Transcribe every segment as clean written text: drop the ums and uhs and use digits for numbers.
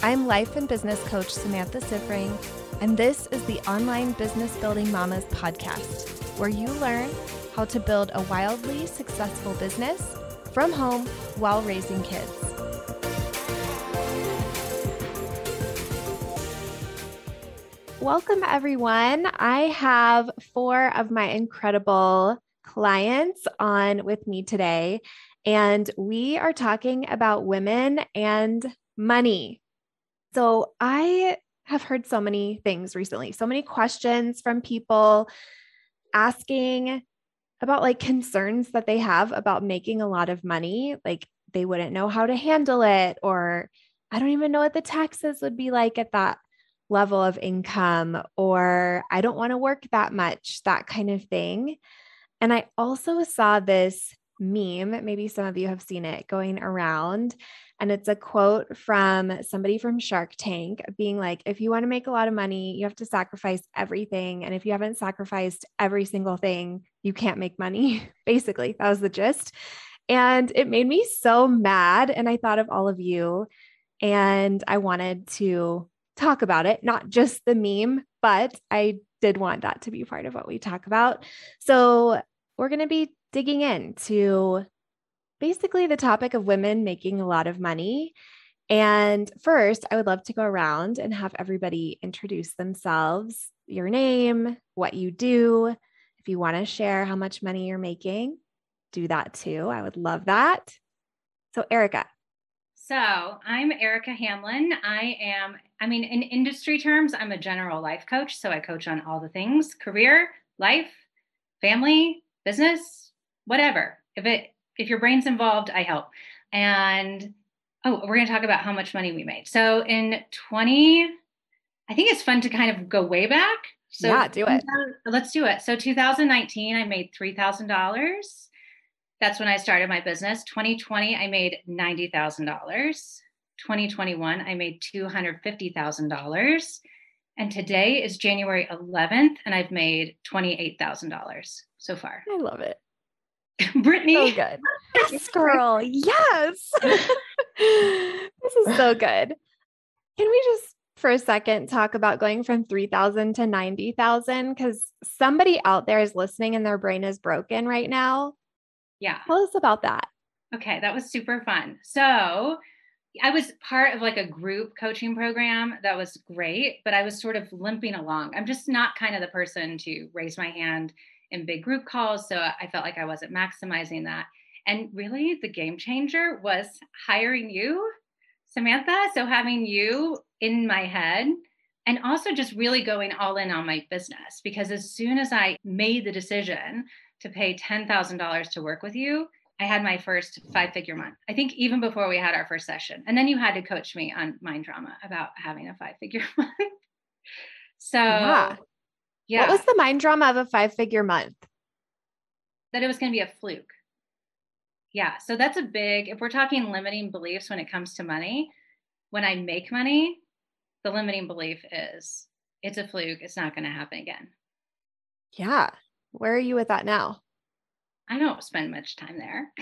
I'm life and business coach Samantha Siffring, and this is the Online Business Building Mamas podcast, where you learn how to build a wildly successful business from home while raising kids. Welcome, everyone. I have four of my incredible clients on with me today, and we are talking about women and money. So I have heard so many things recently, so many questions from people asking about like concerns that they have about making a lot of money. Like they wouldn't know how to handle it, or I don't even know what the taxes would be like at that level of income, or I don't want to work that much, that kind of thing. And I also saw this meme, maybe some of you have seen it going around, and it's a quote from somebody from Shark Tank being like, if you want to make a lot of money, you have to sacrifice everything. And if you haven't sacrificed every single thing, you can't make money. Basically, that was the gist. And it made me so mad. And I thought of all of you, and I wanted to talk about it, not just the meme, but I did want that to be part of what we talk about. So we're going to be digging into basically the topic of women making a lot of money. And first, I would love to go around and have everybody introduce themselves, your name, what you do. If you want to share how much money you're making, do that too. I would love that. So Erica. So I'm Erica Hamlin. I mean, in industry terms, I'm a general life coach. So I coach on all the things: career, life, family, business, whatever. If your brain's involved, I help. And we're going to talk about how much money we made. So in 20, I think it's fun to kind of go way back. So yeah, do it. Let's do it. So 2019, I made $3,000. That's when I started my business. 2020, I made $90,000. 2021, I made $250,000. And today is January 11th, and I've made $28,000 so far. I love it. Brittany. So good. Yes, girl. Yes. This is so good. Can we just for a second talk about going from 3,000 to 90,000? Because somebody out there is listening and their brain is broken right now. Yeah. Tell us about that. Okay. That was super fun. So I was part of like a group coaching program that was great, but I was sort of limping along. I'm just not kind of the person to raise my hand in big group calls. So I felt like I wasn't maximizing that. And really the game changer was hiring you, Samantha. So having you in my head, and also just really going all in on my business, because as soon as I made the decision to pay $10,000 to work with you, I had my first 5-figure month. I think even before we had our first session. And then you had to coach me on mind drama about having a 5-figure month. So yeah. What was the mind drama of a 5-figure month? That it was going to be a fluke. Yeah. So that's a big, if we're talking limiting beliefs when it comes to money, when I make money, the limiting belief is it's a fluke. It's not going to happen again. Yeah. Where are you with that now? I don't spend much time there.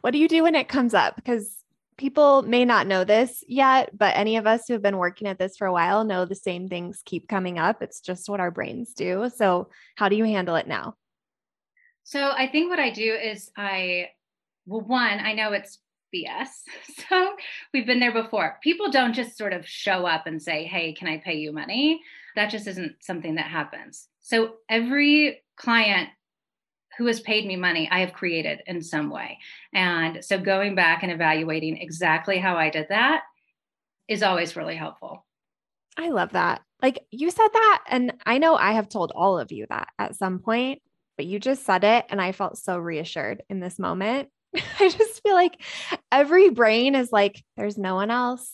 What do you do when it comes up? Because people may not know this yet, but any of us who have been working at this for a while know the same things keep coming up. It's just what our brains do. So how do you handle it now? So I think what I do is I know it's BS. So we've been there before. People don't just sort of show up and say, hey, can I pay you money? That just isn't something that happens. So every client who has paid me money, I have created in some way. And so going back and evaluating exactly how I did that is always really helpful. I love that. Like you said that, and I know I have told all of you that at some point, but you just said it and I felt so reassured in this moment. I just feel like every brain is like, there's no one else.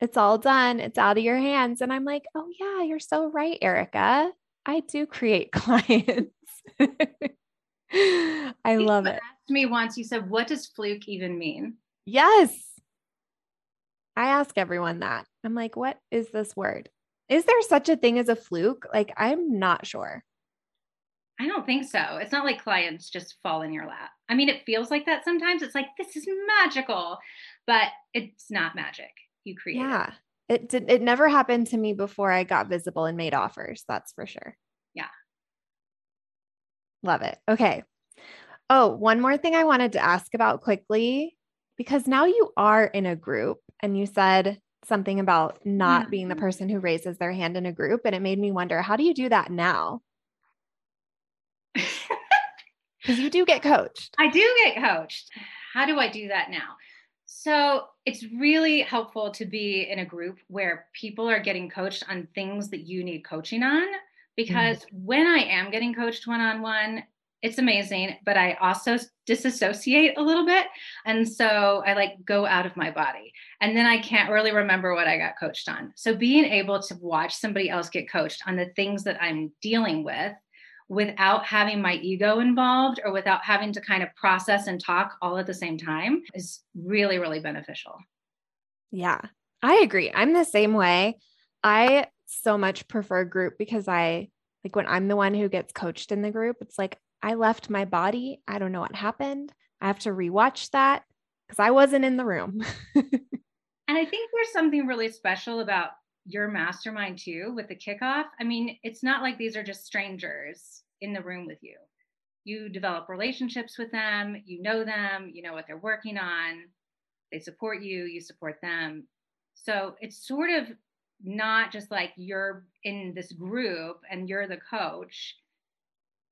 It's all done. It's out of your hands. And I'm like, oh yeah, you're so right, Erica. I do create clients. I love it. You asked me once, you said, what does fluke even mean? Yes. I ask everyone that. I'm like, what is this word? Is there such a thing as a fluke? Like, I'm not sure. I don't think so. It's not like clients just fall in your lap. I mean, it feels like that sometimes. It's like, this is magical, but it's not magic. you created. Yeah. It never happened to me before I got visible and made offers. That's for sure. Yeah. Love it. Okay. Oh, one more thing I wanted to ask about quickly, because now you are in a group and you said something about not being the person who raises their hand in a group. And it made me wonder, how do you do that now? Because you do get coached. I do get coached. How do I do that now? So it's really helpful to be in a group where people are getting coached on things that you need coaching on, because when I am getting coached one-on-one, it's amazing, but I also disassociate a little bit. And so I like go out of my body and then I can't really remember what I got coached on. So being able to watch somebody else get coached on the things that I'm dealing with without having my ego involved or without having to kind of process and talk all at the same time is really, really beneficial. Yeah, I agree. I'm the same way. I so much prefer group because I like when I'm the one who gets coached in the group, it's like, I left my body. I don't know what happened. I have to rewatch that because I wasn't in the room. And I think there's something really special about your mastermind too, with the kickoff. I mean, it's not like these are just strangers in the room with you. You develop relationships with them, you know what they're working on. They support you, you support them. So it's sort of not just like you're in this group and you're the coach,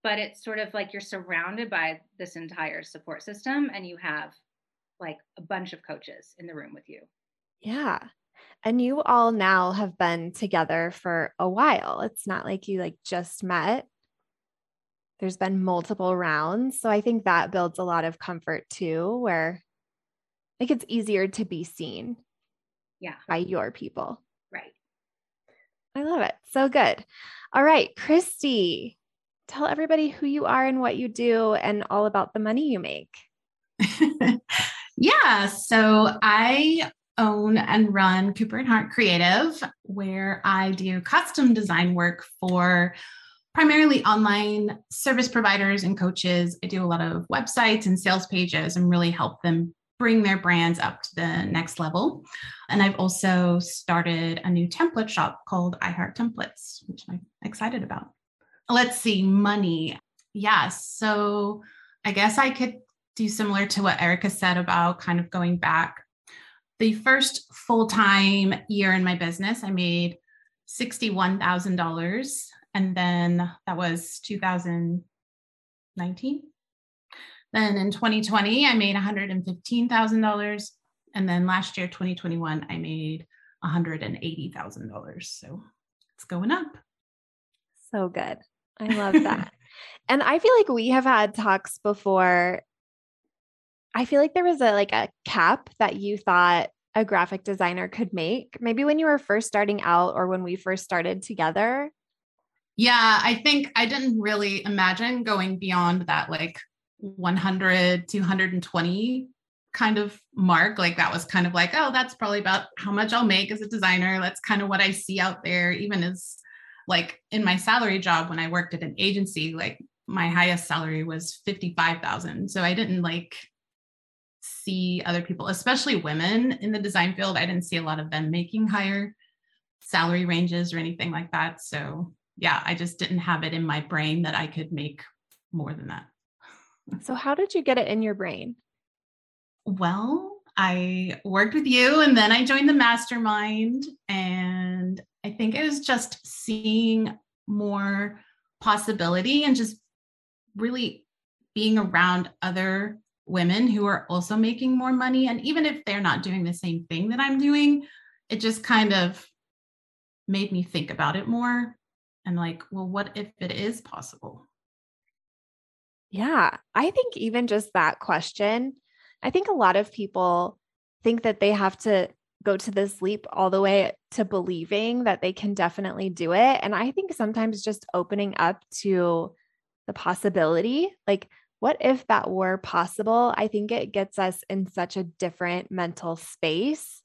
but it's sort of like you're surrounded by this entire support system and you have like a bunch of coaches in the room with you. Yeah. And you all now have been together for a while. It's not like you like just met. There's been multiple rounds. So I think that builds a lot of comfort too, where like it's easier to be seen by your people. Right. I love it. So good. All right, Christy, tell everybody who you are and what you do and all about the money you make. Yeah. So I own and run Cooper and Heart Creative, where I do custom design work for primarily online service providers and coaches. I do a lot of websites and sales pages and really help them bring their brands up to the next level. And I've also started a new template shop called iHeart Templates, which I'm excited about. Let's see, money. Yeah. So I guess I could do similar to what Erica said about kind of going back. The first full-time year in my business, I made $61,000. And then that was 2019. Then in 2020, I made $115,000. And then last year, 2021, I made $180,000. So it's going up. So good. I love that. And I feel like we have had talks before. I feel like there was a cap that you thought a graphic designer could make, maybe when you were first starting out or when we first started together. Yeah. I think I didn't really imagine going beyond that, like 100, 220 kind of mark. Like that was kind of like, oh, that's probably about how much I'll make as a designer. That's kind of what I see out there, even as like in my salary job, when I worked at an agency, like my highest salary was $55,000. So I didn't like see other people, especially women in the design field. I didn't see a lot of them making higher salary ranges or anything like that. So yeah, I just didn't have it in my brain that I could make more than that. So how did you get it in your brain? Well, I worked with you and then I joined the mastermind, and I think it was just seeing more possibility and just really being around other women who are also making more money. And even if they're not doing the same thing that I'm doing, it just kind of made me think about it more and like, well, what if it is possible? Yeah. I think even just that question, I think a lot of people think that they have to go to this leap all the way to believing that they can definitely do it. And I think sometimes just opening up to the possibility, like what if that were possible? I think it gets us in such a different mental space.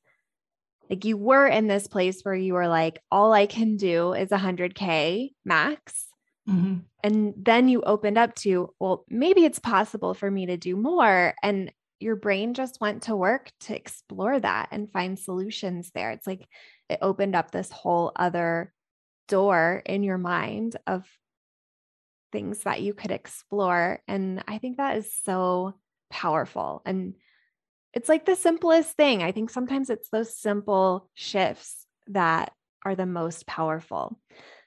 Like you were in this place where you were like, all I can do is 100K max. Mm-hmm. And then you opened up to, well, maybe it's possible for me to do more. And your brain just went to work to explore that and find solutions there. It's like it opened up this whole other door in your mind of things that you could explore. And I think that is so powerful. And it's like the simplest thing. I think sometimes it's those simple shifts that are the most powerful.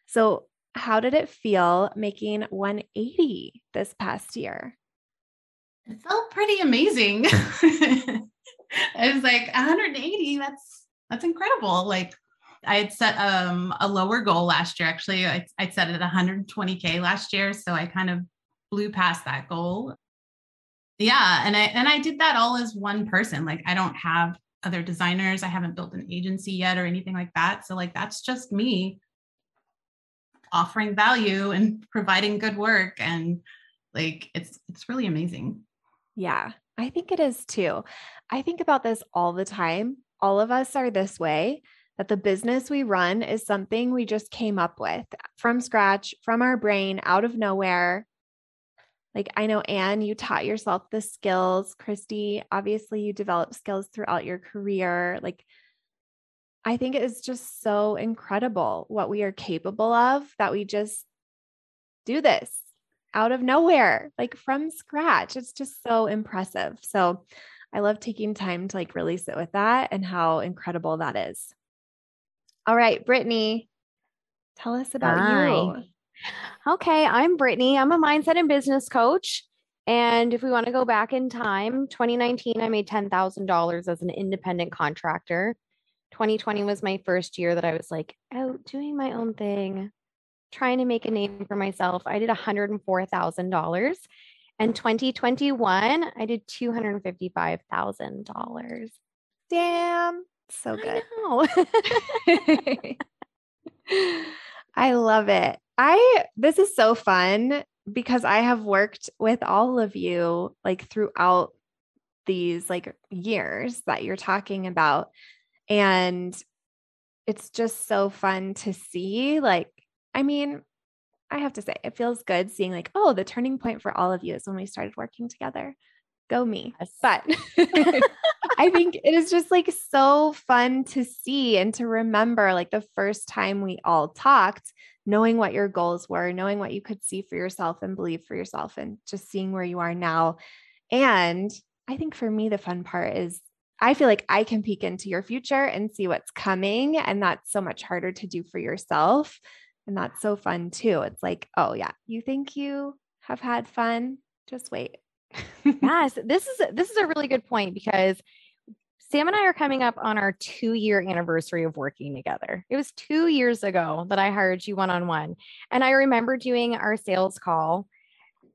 So how did it feel making 180 this past year? It felt pretty amazing. I was like 180. That's incredible. Like I had set a lower goal last year. Actually, I set it at 120K last year. So I kind of blew past that goal. Yeah. And I did that all as one person. Like I don't have other designers. I haven't built an agency yet or anything like that. So like, that's just me offering value and providing good work. And like, it's really amazing. Yeah, I think it is too. I think about this all the time. All of us are this way, that the business we run is something we just came up with from scratch, from our brain, out of nowhere. Like I know, Anne, you taught yourself the skills. Christy, obviously you developed skills throughout your career. Like I think it is just so incredible what we are capable of, that we just do this out of nowhere, like from scratch. It's just so impressive. So I love taking time to like really sit with that and how incredible that is. All right, Brittany, tell us about you. Okay. I'm Brittany. I'm a mindset and business coach. And if we want to go back in time, 2019, I made $10,000 as an independent contractor. 2020 was my first year that I was like out doing my own thing, trying to make a name for myself. I did $104,000. And 2021, I did $255,000. Damn. So good. I love it. This is so fun because I have worked with all of you like throughout these like years that you're talking about. And it's just so fun to see, like, I mean, I have to say it feels good seeing like, oh, the turning point for all of you is when we started working together. Go me. Yes. But I think it is just like so fun to see and to remember like the first time we all talked, knowing what your goals were, knowing what you could see for yourself and believe for yourself, and just seeing where you are now. And I think for me, the fun part is I feel like I can peek into your future and see what's coming. And that's so much harder to do for yourself. And that's so fun too. It's like, oh yeah, you think you have had fun? Just wait. Yes. This is a really good point because Sam and I are coming up on our 2-year anniversary of working together. It was 2 years ago that I hired you one-on-one. And I remember doing our sales call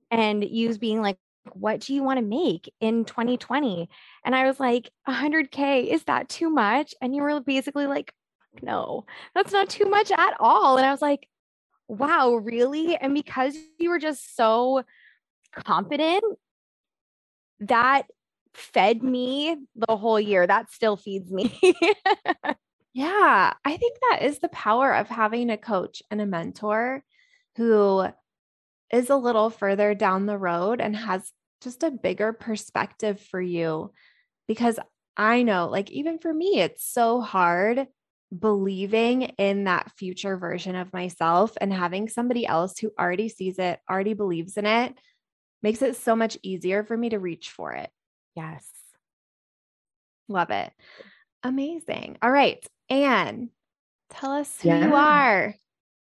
and you being like, what do you want to make in 2020? And I was like, 100K, is that too much? And you were basically like, no, that's not too much at all. And I was like, wow, really? And because you were just so confident, that fed me the whole year. That still feeds me. Yeah. I think that is the power of having a coach and a mentor who is a little further down the road and has just a bigger perspective for you. Because I know, like, even for me, it's so hard believing in that future version of myself, and having somebody else who already sees it, already believes in it, makes it so much easier for me to reach for it. Yes. Love it. Amazing. All right. Anne, tell us who you are.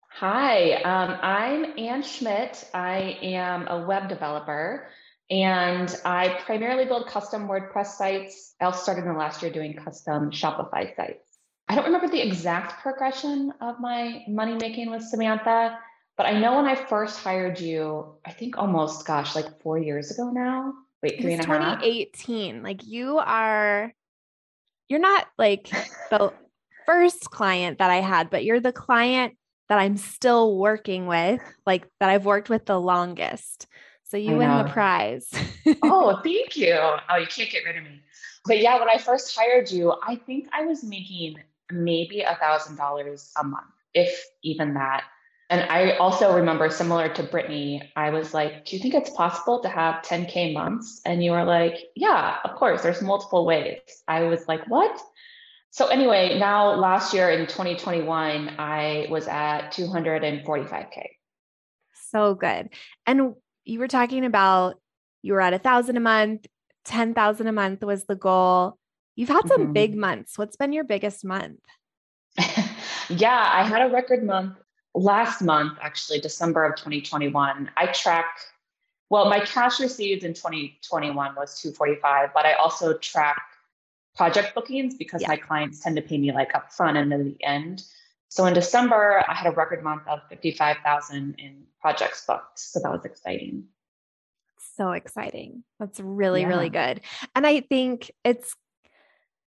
Hi, I'm Anne Schmidt. I am a web developer and I primarily build custom WordPress sites. I also started in the last year doing custom Shopify sites. I don't remember the exact progression of my money making with Samantha, but I know when I first hired you, I think almost, gosh, like 4 years ago now. Wait, three and a half. 2018. Like you're not like the first client that I had, but you're the client that I'm still working with, like that I've worked with the longest. So you win the prize. Oh, thank you. Oh, you can't get rid of me. But yeah, when I first hired you, I think I was making maybe $1,000 a month, if even that. And I also remember, similar to Brittany, I was like, do you think it's possible to have 10K months? And you were like, yeah, of course, there's multiple ways. I was like, what? So anyway, now last year in 2021, I was at 245K. So good. And you were talking about you were at 1,000 a month, 10,000 a month was the goal. You've had some big months. What's been your biggest month? Yeah, I had a record month. Last month, actually, December of 2021, I track, well, my cash received in 2021 was 245, but I also track project bookings because my clients tend to pay me like upfront and at the end. So in December, I had a record month of 55,000 in projects booked. So that was exciting. So exciting. That's really, really good. And I think it's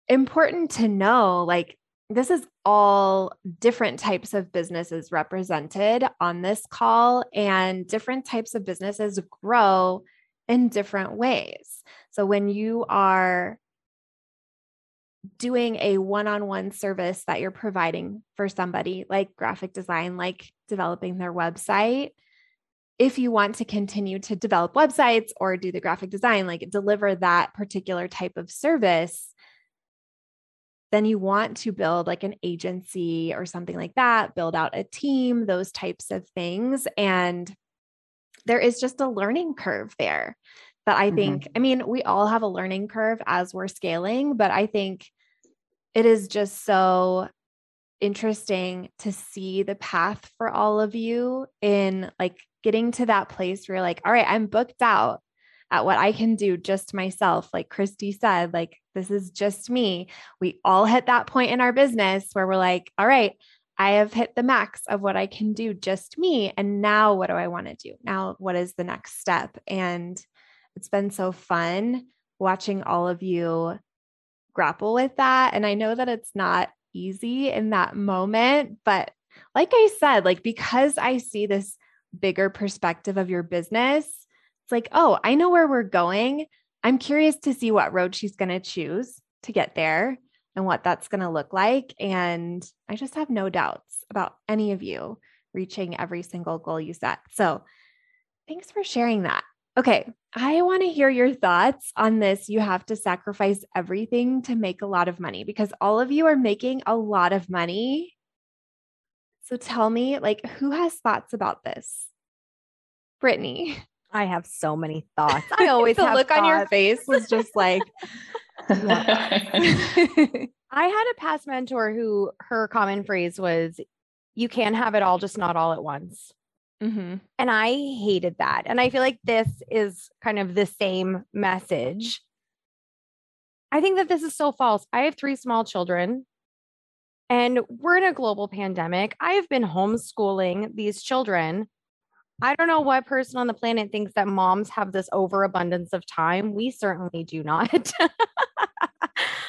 important to know, like, this is all different types of businesses represented on this call, and different types of businesses grow in different ways. So when you are doing a one-on-one service that you're providing for somebody, like graphic design, like developing their website, if you want to continue to develop websites or do the graphic design, like deliver that particular type of service, then you want to build like an agency or something like that, build out a team, those types of things. And there is just a learning curve there that I think, I mean, we all have a learning curve as we're scaling, but I think it is just so interesting to see the path for all of you in like getting to that place where you're like, all right, I'm booked out at what I can do just myself. Like Christy said, like, this is just me. We all hit that point in our business where we're like, all right, I have hit the max of what I can do, just me. And now what do I want to do? Now, what is the next step? And it's been so fun watching all of you grapple with that. And I know that it's not easy in that moment, but like I said, like, because I see this bigger perspective of your business, it's like, oh, I know where we're going. I'm curious to see what road she's going to choose to get there and what that's going to look like. And I just have no doubts about any of you reaching every single goal you set. So thanks for sharing that. Okay. I want to hear your thoughts on this. You have to sacrifice everything to make a lot of money, because all of you are making a lot of money. So tell me, like, who has thoughts about this? Brittany. I have so many thoughts. I always have look thoughts. On your face was just like, I had a past mentor who her common phrase was, you can have it all, just not all at once. And I hated that. And I feel like this is kind of the same message. I think that this is so false. I have three small children and we're in a global pandemic. I have been homeschooling these children. I don't know what person on the planet thinks that moms have this overabundance of time. We certainly do not.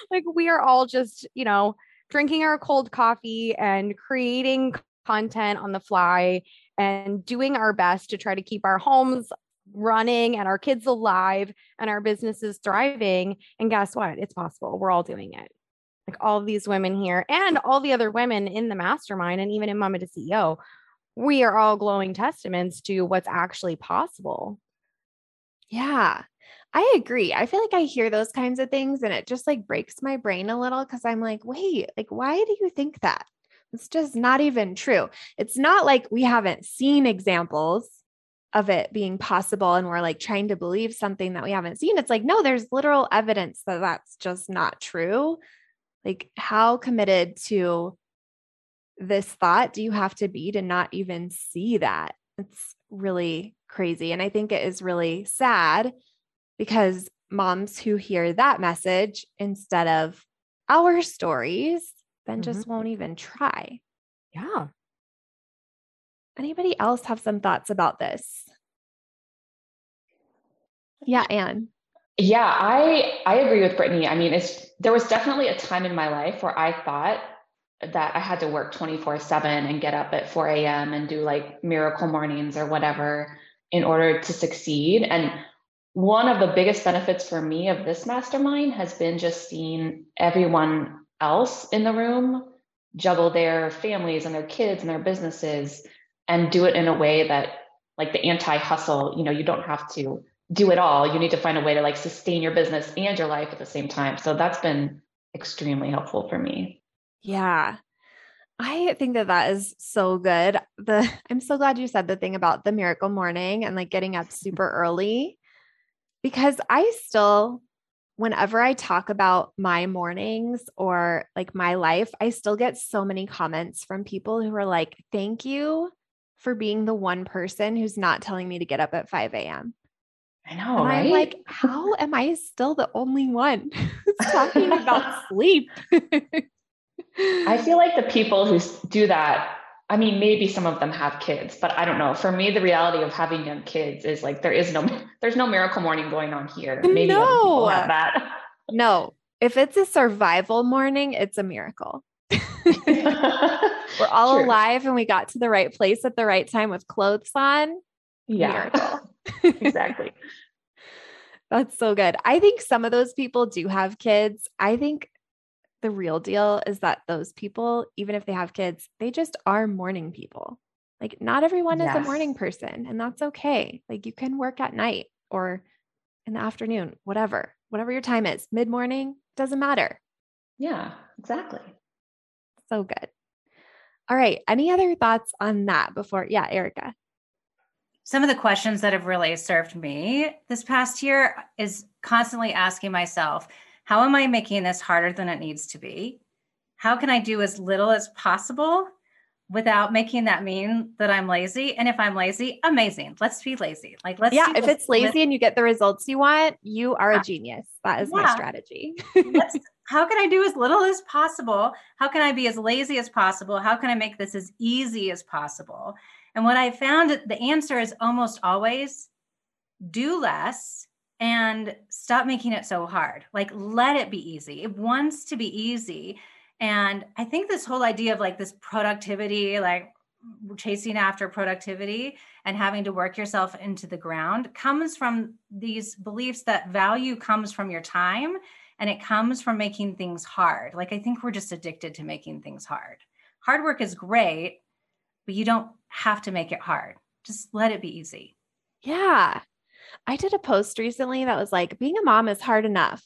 Like, we are all just, you know, drinking our cold coffee and creating content on the fly and doing our best to try to keep our homes running and our kids alive and our businesses thriving. And guess what? It's possible. We're all doing it. Like, all these women here and all the other women in the mastermind and even in Mama to CEO, we are all glowing testaments to what's actually possible. Yeah, I agree. I feel like I hear those kinds of things and it just like breaks my brain a little, because I'm like, wait, like, why do you think that? It's just not even true. It's not like we haven't seen examples of it being possible and we're like trying to believe something that we haven't seen. It's like, no, there's literal evidence that that's just not true. Like, how committed to this thought do you have to be to not even see that? It's really crazy. And I think it is really sad, because moms who hear that message instead of our stories, then just won't even try. Yeah. Anybody else have some thoughts about this? Yeah, Anne. Yeah, I agree with Brittany. I mean, there was definitely a time in my life where I thought that I had to work 24/7 and get up at 4 a.m. and do like miracle mornings or whatever in order to succeed. And one of the biggest benefits for me of this mastermind has been just seeing everyone else in the room juggle their families and their kids and their businesses and do it in a way that, like the anti-hustle, you know, you don't have to do it all. You need to find a way to like sustain your business and your life at the same time. So that's been extremely helpful for me. Yeah. I think that that is so good. I'm so glad you said the thing about the miracle morning and like getting up super early, because I still, whenever I talk about my mornings or like my life, I still get so many comments from people who are like, thank you for being the one person who's not telling me to get up at 5 a.m. I know, and right? I'm like, how am I still the only one who's talking about sleep? I feel like the people who do that, I mean, maybe some of them have kids, but I don't know. For me, the reality of having young kids is like, there's no miracle morning going on here. Maybe no. Other people have that. No, if it's a survival morning, it's a miracle. We're all alive and we got to the right place at the right time with clothes on. Yeah, miracle. Exactly. That's so good. I think some of those people do have kids. I think the real deal is that those people, even if they have kids, they just are morning people. Like not everyone is a morning person, and that's okay. Like you can work at night or in the afternoon, whatever your time is, mid-morning, doesn't matter. Yeah, exactly. So good. All right. Any other thoughts on that before? Yeah, Erica. Some of the questions that have really served me this past year is constantly asking myself, how am I making this harder than it needs to be? How can I do as little as possible without making that mean that I'm lazy? And if I'm lazy, amazing. Let's be lazy. Like let's do if it's lazy and you get the results you want, you are a genius. That is my strategy. How can I do as little as possible? How can I be as lazy as possible? How can I make this as easy as possible? And what I found, the answer is almost always do less and stop making it so hard. Like, let it be easy. It wants to be easy. And I think this whole idea of like this productivity, like chasing after productivity and having to work yourself into the ground comes from these beliefs that value comes from your time and it comes from making things hard. Like, I think we're just addicted to making things hard. Hard work is great, but you don't have to make it hard. Just let it be easy. Yeah. I did a post recently that was like, being a mom is hard enough.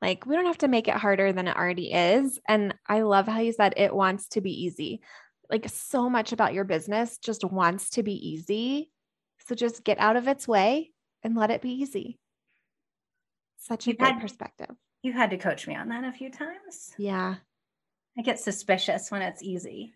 Like we don't have to make it harder than it already is. And I love how you said it wants to be easy. Like so much about your business just wants to be easy. So just get out of its way and let it be easy. Such a good perspective. You had to coach me on that a few times. Yeah. I get suspicious when it's easy.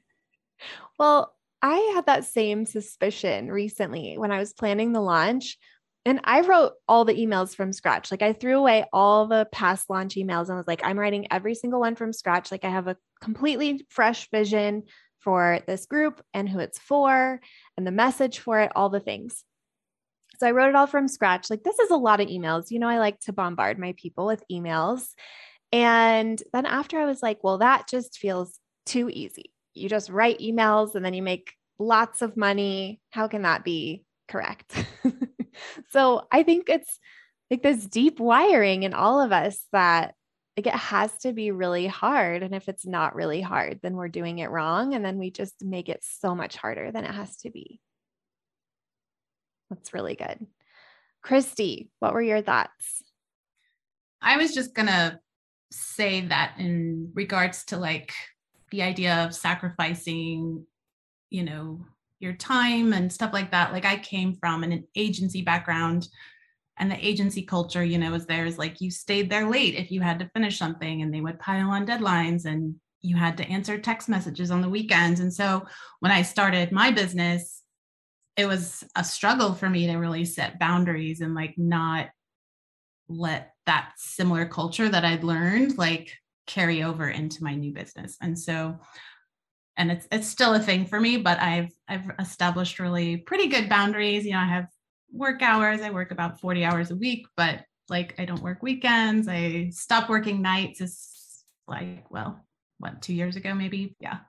Well, I had that same suspicion recently when I was planning the launch. And I wrote all the emails from scratch. Like I threw away all the past launch emails and was like, I'm writing every single one from scratch. Like I have a completely fresh vision for this group and who it's for and the message for it, all the things. So I wrote it all from scratch. Like this is a lot of emails. You know, I like to bombard my people with emails. And then after I was like, well, that just feels too easy. You just write emails and then you make lots of money. How can that be correct? So I think it's like this deep wiring in all of us that like it has to be really hard. And if it's not really hard, then we're doing it wrong. And then we just make it so much harder than it has to be. That's really good. Christy, what were your thoughts? I was just going to say that in regards to like the idea of sacrificing, you know, your time and stuff like that. Like I came from an agency background and the agency culture, you know, is there is like, you stayed there late if you had to finish something and they would pile on deadlines and you had to answer text messages on the weekends. And so when I started my business, it was a struggle for me to really set boundaries and like not let that similar culture that I'd learned like carry over into my new business. And so and it's still a thing for me, but I've established really pretty good boundaries. You know, I have work hours. I work about 40 hours a week, but like I don't work weekends. I stopped working nights. It's like, well, what, 2 years ago, maybe? Yeah.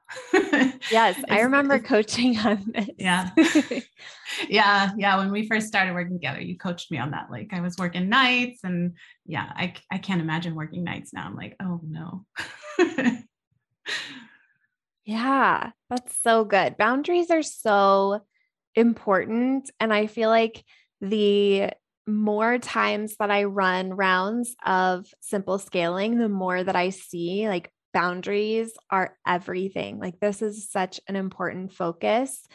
Yes. I remember coaching on this. Yeah. Yeah. Yeah. When we first started working together, you coached me on that. Like I was working nights and yeah, I can't imagine working nights now. I'm like, oh no. Yeah, that's so good. Boundaries are so important. And I feel like the more times that I run rounds of simple scaling, the more that I see like boundaries are everything. Like this is such an important focus.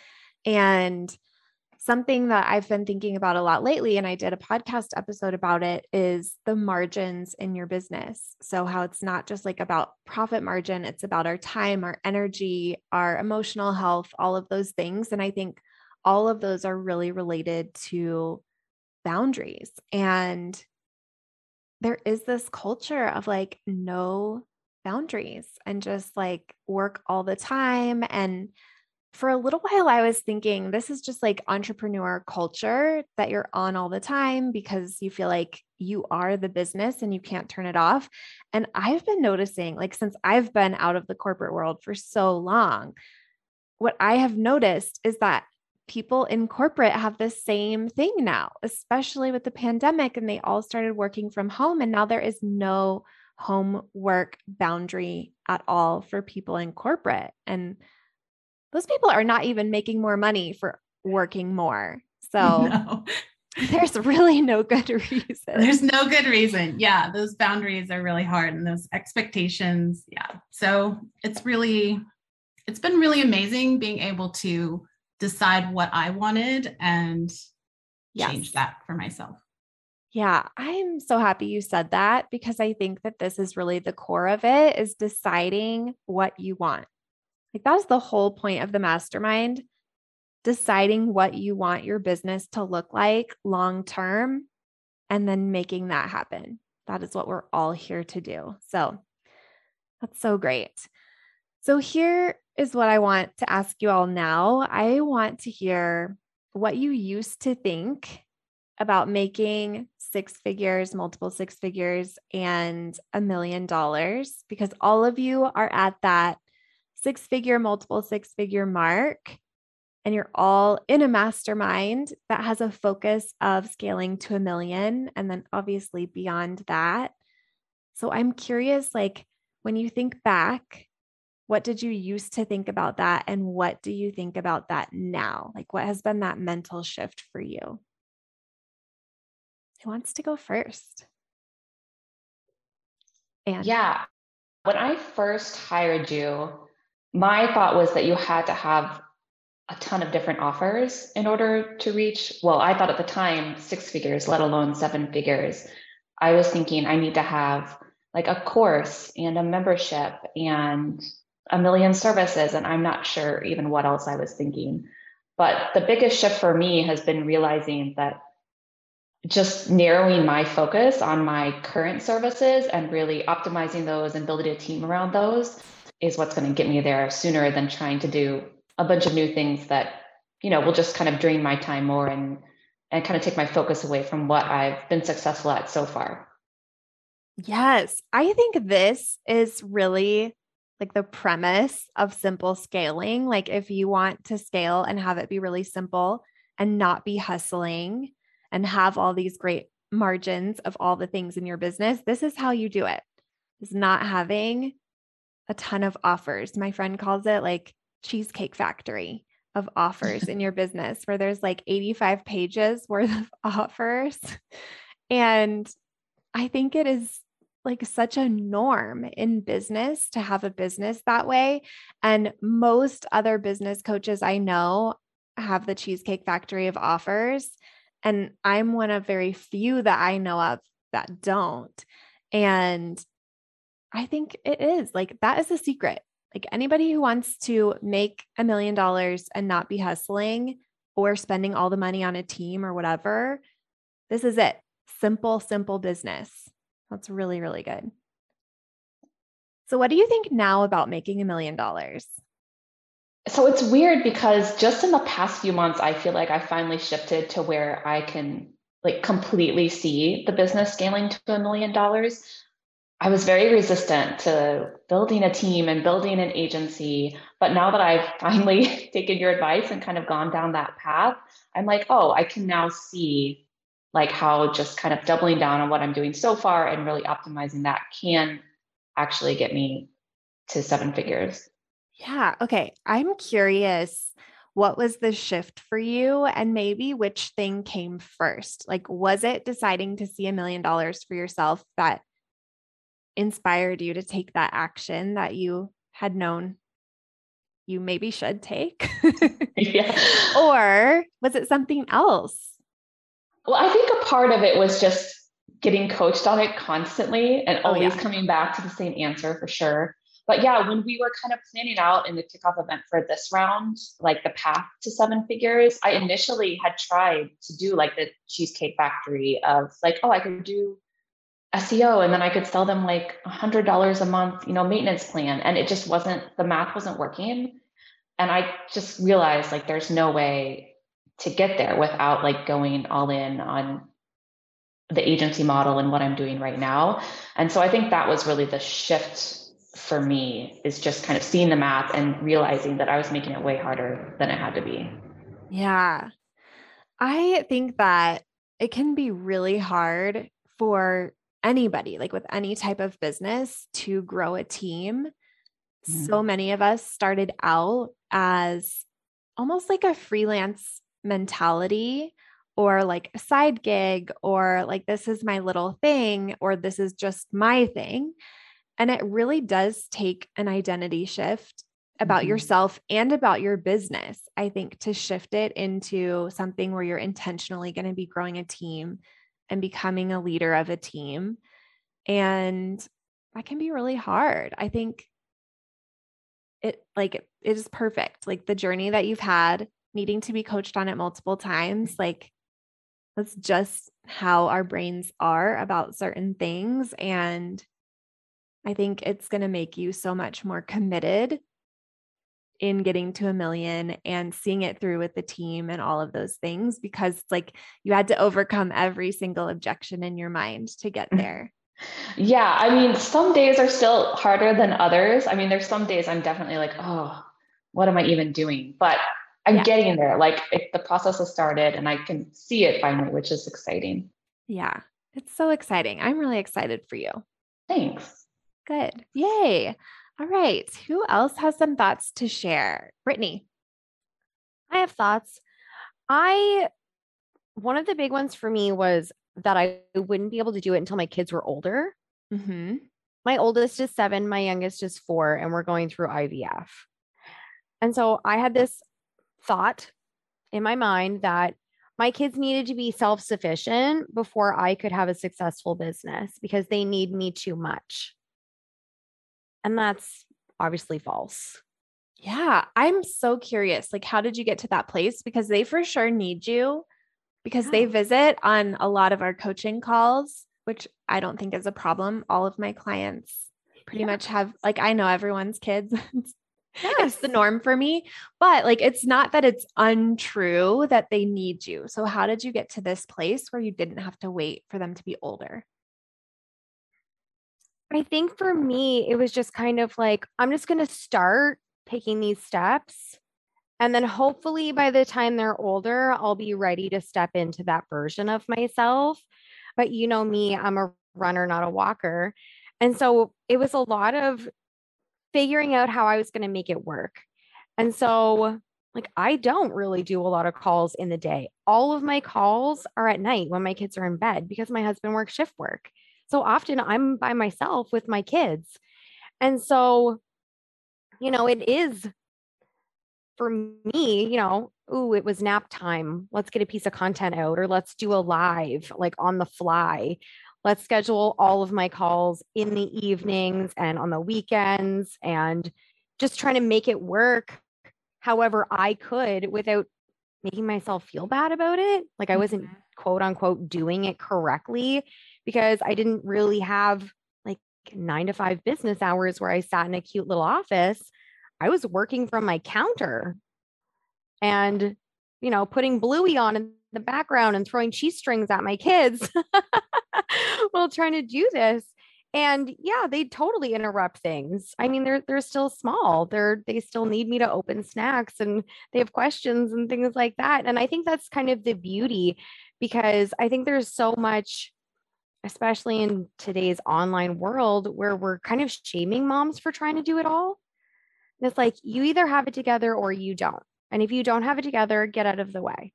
And something that I've been thinking about a lot lately, and I did a podcast episode about it, is the margins in your business. So how it's not just like about profit margin, it's about our time, our energy, our emotional health, all of those things. And I think all of those are really related to boundaries. And there is this culture of like no boundaries and just like work all the time. And for a little while, I was thinking this is just like entrepreneur culture that you're on all the time because you feel like you are the business and you can't turn it off. And I've been noticing, like, since I've been out of the corporate world for so long, what I have noticed is that people in corporate have the same thing now, especially with the pandemic, and they all started working from home. And now there is no home work boundary at all for people in corporate. And those people are not even making more money for working more. So no. There's really no good reason. There's no good reason. Yeah. Those boundaries are really hard and those expectations. Yeah. So it's been really amazing being able to decide what I wanted and change that for myself. Yeah. I'm so happy you said that because I think that this is really the core of it, is deciding what you want. Like that was the whole point of the mastermind, deciding what you want your business to look like long-term and then making that happen. That is what we're all here to do. So that's so great. So here is what I want to ask you all now. I want to hear what you used to think about making six figures, multiple six figures, and $1 million, because all of you are at that six-figure, multiple six-figure mark, and you're all in a mastermind that has a focus of scaling to $1 million and then obviously beyond that. So I'm curious, like when you think back, what did you used to think about that? And what do you think about that now? Like what has been that mental shift for you? Who wants to go first? Anne. Yeah. When I first hired you, my thought was that you had to have a ton of different offers in order to reach, well, I thought at the time, six figures, let alone seven figures. I was thinking I need to have like a course and a membership and 1 million services. And I'm not sure even what else I was thinking. But the biggest shift for me has been realizing that just narrowing my focus on my current services and really optimizing those and building a team around those is what's going to get me there sooner than trying to do a bunch of new things that, you know, will just kind of drain my time more and kind of take my focus away from what I've been successful at so far. Yes. I think this is really like the premise of simple scaling. Like if you want to scale and have it be really simple and not be hustling and have all these great margins of all the things in your business, this is how you do it. It's not having a ton of offers. My friend calls it like Cheesecake Factory of offers in your business, where there's like 85 pages worth of offers. And I think it is like such a norm in business to have a business that way. And most other business coaches I know have the Cheesecake Factory of offers. And I'm one of very few that I know of that don't. And I think it is like, that is the secret. Like anybody who wants to make $1 million and not be hustling or spending all the money on a team or whatever, this is it. Simple, simple business. That's really, really good. So what do you think now about making $1 million? So it's weird because just in the past few months, I feel like I finally shifted to where I can like completely see the business scaling to $1 million. I was very resistant to building a team and building an agency. But now that I've finally taken your advice and kind of gone down that path, I'm like, oh, I can now see like how just kind of doubling down on what I'm doing so far and really optimizing that can actually get me to seven figures. Yeah. Okay. I'm curious, what was the shift for you, and maybe which thing came first? Like, was it deciding to see $1 million for yourself that inspired you to take that action that you had known you maybe should take? Yeah. Or was it something else? Well, I think a part of it was just getting coached on it constantly and always coming back to the same answer for sure. But yeah, when we were kind of planning out in the kickoff event for this round, like the path to seven figures, I initially had tried to do like the Cheesecake Factory of like, oh, I could do SEO and then I could sell them like $100 a month, you know, maintenance plan. And it just wasn't, the math wasn't working. And I just realized like, there's no way to get there without like going all in on the agency model and what I'm doing right now. And so I think that was really the shift for me, is just kind of seeing the math and realizing that I was making it way harder than it had to be. Yeah. I think that it can be really hard for anybody, like with any type of business, to grow a team. Mm-hmm. So many of us started out as almost like a freelance mentality, or like a side gig, or like, this is my little thing, or this is just my thing. And it really does take an identity shift about yourself and about your business, I think, to shift it into something where you're intentionally going to be growing a team and becoming a leader of a team. And that can be really hard. I think it is perfect. Like the journey that you've had, needing to be coached on it multiple times, like that's just how our brains are about certain things. And I think it's going to make you so much more committed in getting to $1 million and seeing it through with the team and all of those things, because it's like you had to overcome every single objection in your mind to get there. Yeah. I mean, some days are still harder than others. I mean, there's some days I'm definitely like, oh, what am I even doing? But I'm getting there. Like the process has started and I can see it finally, which is exciting. Yeah. It's so exciting. I'm really excited for you. Thanks. Good. Yay. All right. Who else has some thoughts to share? Brittany. I have thoughts. One of the big ones for me was that I wouldn't be able to do it until my kids were older. Mm-hmm. My oldest is 7, my youngest is 4, and we're going through IVF. And so I had this thought in my mind that my kids needed to be self-sufficient before I could have a successful business, because they need me too much. And that's obviously false. Yeah. I'm so curious. Like, how did you get to that place? Because they for sure need you, because they visit on a lot of our coaching calls, which I don't think is a problem. All of my clients pretty much have, like, I know everyone's kids. It's the norm for me, but like, it's not that it's untrue that they need you. So how did you get to this place where you didn't have to wait for them to be older? I think for me, it was just kind of like, I'm just going to start taking these steps. And then hopefully by the time they're older, I'll be ready to step into that version of myself. But you know me, I'm a runner, not a walker. And so it was a lot of figuring out how I was going to make it work. And so like, I don't really do a lot of calls in the day. All of my calls are at night when my kids are in bed, because my husband works shift work. So often I'm by myself with my kids. And so, you know, it is for me, you know, ooh, it was nap time. Let's get a piece of content out, or let's do a live, like on the fly. Let's schedule all of my calls in the evenings and on the weekends, and just trying to make it work however I could without making myself feel bad about it. Like I wasn't quote unquote doing it correctly, because I didn't really have like 9 to 5 business hours where I sat in a cute little office. I was working from my counter and, you know, putting Bluey on in the background and throwing cheese strings at my kids while trying to do this. And yeah, they totally interrupt things. I mean, they're still small. They still need me to open snacks, and they have questions and things like that. And I think that's kind of the beauty, because I think there's so much, especially in today's online world, where we're kind of shaming moms for trying to do it all. And it's like, you either have it together or you don't. And if you don't have it together, get out of the way.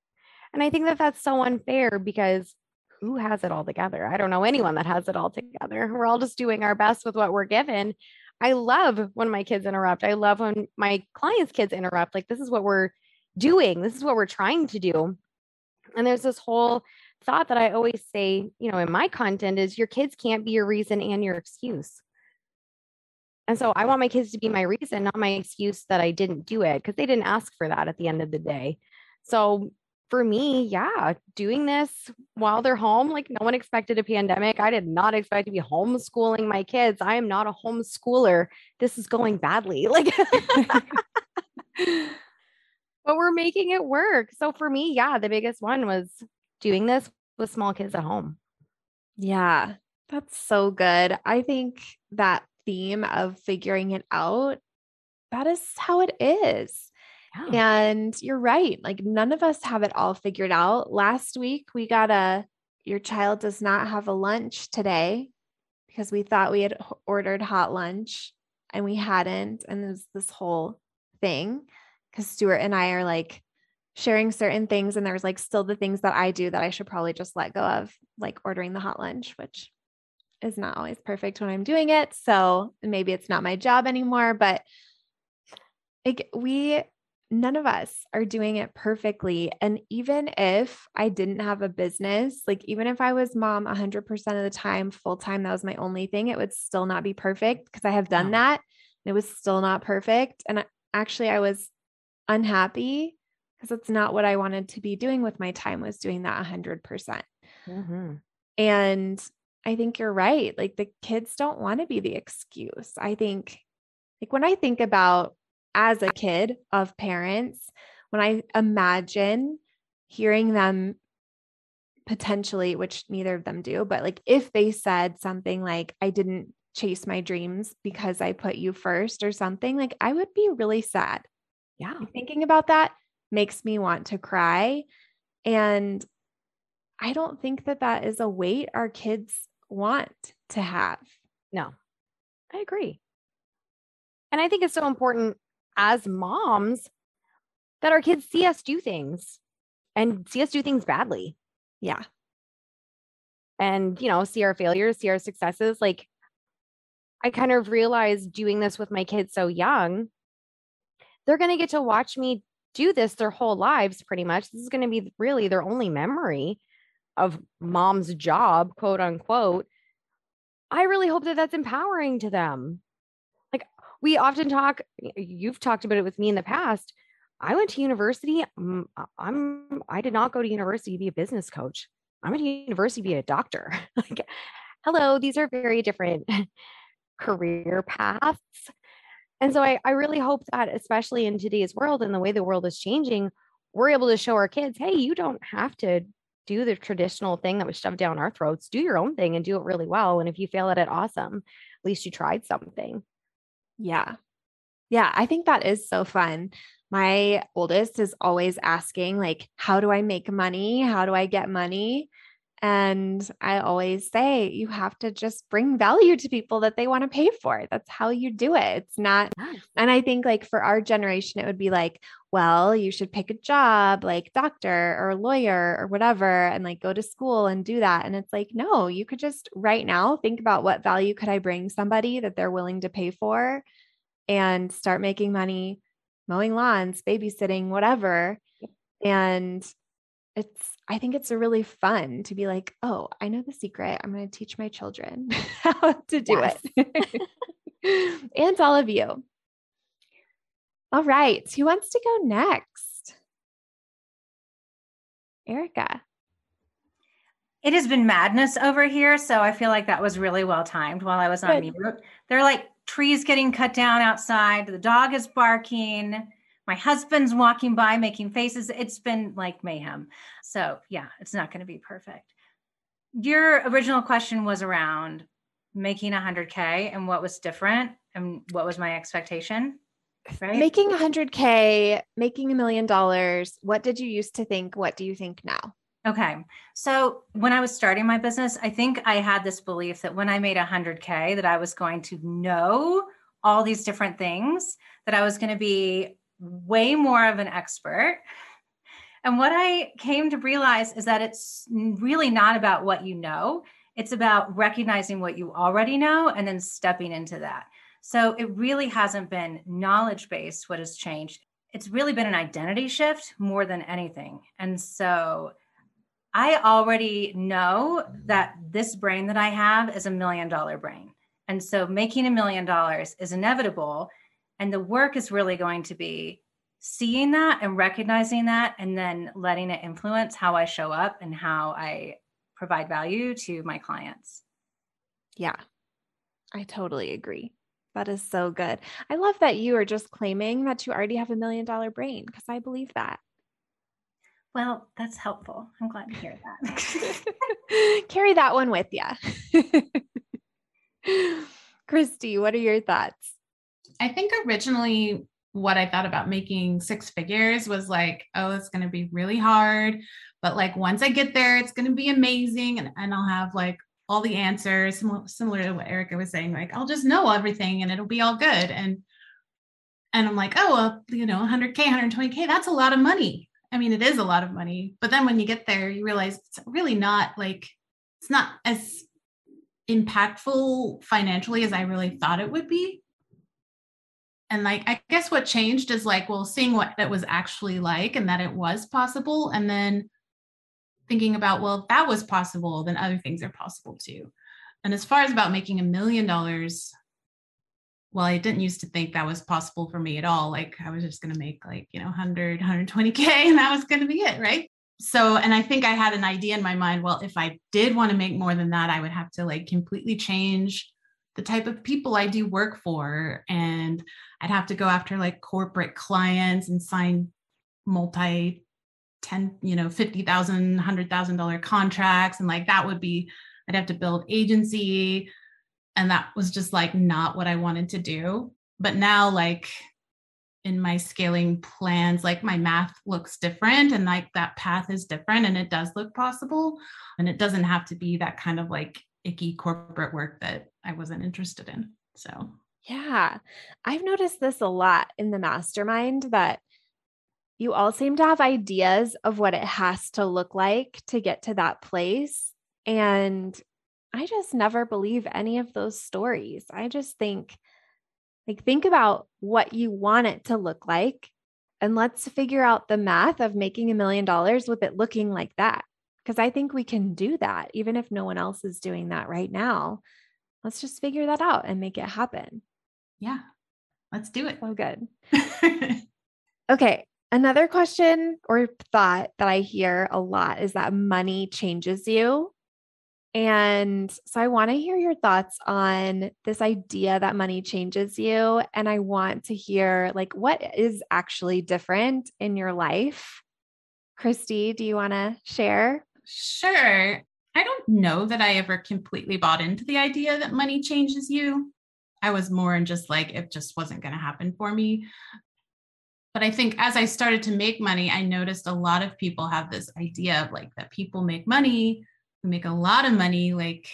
And I think that that's so unfair, because who has it all together? I don't know anyone that has it all together. We're all just doing our best with what we're given. I love when my kids interrupt. I love when my clients' kids interrupt. Like, this is what we're doing. This is what we're trying to do. And there's this whole thought that I always say, you know, in my content is, your kids can't be your reason and your excuse. And so I want my kids to be my reason, not my excuse that I didn't do it, because they didn't ask for that at the end of the day. So for me, yeah, doing this while they're home, like, no one expected a pandemic. I did not expect to be homeschooling my kids. I am not a homeschooler. This is going badly. Like, but we're making it work. So for me, yeah, the biggest one was doing this with small kids at home. Yeah, that's so good. I think that theme of figuring it out, that is how it is. Yeah. And you're right. Like, none of us have it all figured out. Last week we got your child does not have a lunch today, because we thought we had ordered hot lunch and we hadn't. And there's this whole thing, because Stuart and I are like sharing certain things. And there's like still the things that I do that I should probably just let go of, like ordering the hot lunch, which is not always perfect when I'm doing it. So maybe it's not my job anymore, but like, none of us are doing it perfectly. And even if I didn't have a business, like, even if I was mom 100% of the time, full-time, that was my only thing, it would still not be perfect, because I have done that and it was still not perfect. And actually I was unhappy, because it's not what I wanted to be doing with my time, was doing that 100%. And I think you're right. Like, the kids don't want to be the excuse. I think, like, when I think about as a kid of parents, when I imagine hearing them potentially, which neither of them do, but like, if they said something like, I didn't chase my dreams because I put you first or something, like, I would be really sad. Yeah. Like, thinking about that makes me want to cry. And I don't think that that is a weight our kids want to have. No, I agree. And I think it's so important as moms that our kids see us do things, and see us do things badly. Yeah. And, you know, see our failures, see our successes. Like, I kind of realized doing this with my kids so young, they're going to get to watch me do this their whole lives, pretty much. This is going to be really their only memory of mom's job, quote unquote. I really hope that that's empowering to them. Like, we often talk, you've talked about it with me in the past. I went to university. I did not go to university to be a business coach. I went to university to be a doctor. Like, hello, these are very different career paths. And so I really hope that, especially in today's world and the way the world is changing, we're able to show our kids, hey, you don't have to do the traditional thing that was shoved down our throats. Do your own thing and do it really well. And if you fail at it, awesome. At least you tried something. Yeah. Yeah. I think that is so fun. My oldest is always asking, like, how do I make money? How do I get money? And I always say, you have to just bring value to people that they want to pay for. That's how you do it. It's not. And I think, like, for our generation, it would be like, well, you should pick a job like doctor or lawyer or whatever, and like go to school and do that. And it's like, no, you could just right now think about, what value could I bring somebody that they're willing to pay for, and start making money, mowing lawns, babysitting, whatever. And I think it's really fun to be like, oh, I know the secret. I'm going to teach my children how to do it. And all of you. All right. Who wants to go next? Erica. It has been madness over here. So I feel like that was really well timed while I was on mute. There are like trees getting cut down outside. The dog is barking. My husband's walking by making faces. It's been like mayhem. So yeah, it's not going to be perfect. Your original question was around making 100K and what was different and what was my expectation, right? Making 100K, making $1 million. What did you used to think? What do you think now? Okay. So when I was starting my business, I think I had this belief that when I made 100K that I was going to know all these different things, that I was going to be way more of an expert. And what I came to realize is that it's really not about what you know. It's about recognizing what you already know and then stepping into that. So it really hasn't been knowledge-based what has changed. It's really been an identity shift more than anything. And so I already know that this brain that I have is $1 million brain. And so making $1 million is inevitable. And the work is really going to be seeing that and recognizing that, and then letting it influence how I show up and how I provide value to my clients. Yeah, I totally agree. That is so good. I love that you are just claiming that you already have $1 million brain, because I believe that. Well, that's helpful. I'm glad to hear that. Carry that one with you. Christy, what are your thoughts? I think originally what I thought about making six figures was like, oh, it's going to be really hard, but like once I get there, it's going to be amazing. And I'll have like all the answers, similar to what Erica was saying, like, I'll just know everything and it'll be all good. And I'm like, oh, well, you know, 100K, 120K, that's a lot of money. I mean, it is a lot of money, but then when you get there, you realize it's really not like, it's not as impactful financially as I really thought it would be. And like, I guess what changed is like, well, seeing what it was actually like and that it was possible. And then thinking about, well, if that was possible, then other things are possible too. And as far as about making $1 million, well, I didn't used to think that was possible for me at all. Like I was just going to make like, you know, 100, 120K and that was going to be it. Right. So, and I think I had an idea in my mind, well, if I did want to make more than that, I would have to like completely change the type of people I do work for. And I'd have to go after like corporate clients and sign $50,000, $100,000 contracts. And like, that would be, I'd have to build agency. And that was just like, not what I wanted to do. But now like in my scaling plans, like my math looks different and like that path is different and it does look possible. And it doesn't have to be that kind of like icky corporate work that I wasn't interested in. So yeah, I've noticed this a lot in the mastermind, that you all seem to have ideas of what it has to look like to get to that place. And I just never believe any of those stories. I just think about what you want it to look like, and let's figure out the math of making $1 million with it looking like that. Because I think we can do that, even if no one else is doing that right now. Let's just figure that out and make it happen. Yeah, let's do it. Oh, good. Okay. Another question or thought that I hear a lot is that money changes you. And so I want to hear your thoughts on this idea that money changes you. And I want to hear like, what is actually different in your life? Christy, do you want to share? Sure. I don't know that I ever completely bought into the idea that money changes you. I was more in just like, it just wasn't going to happen for me. But I think as I started to make money, I noticed a lot of people have this idea of like that people make money, who make a lot of money. Like,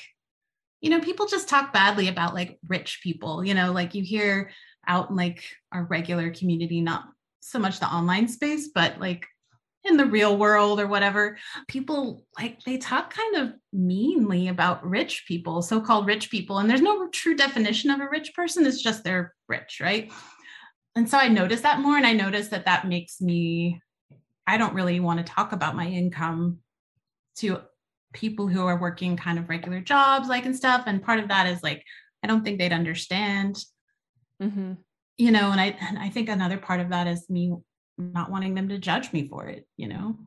you know, people just talk badly about like rich people, you know, like you hear out in like our regular community, not so much the online space, but like in the real world or whatever, people like they talk kind of meanly about rich people, so-called rich people. And there's no true definition of a rich person. It's just they're rich, right? And so I noticed that more. And I noticed that that makes me, I don't really want to talk about my income to people who are working kind of regular jobs, like, and stuff. And part of that is like, I don't think they'd understand, you know, and I think another part of that is me not wanting them to judge me for it. You know,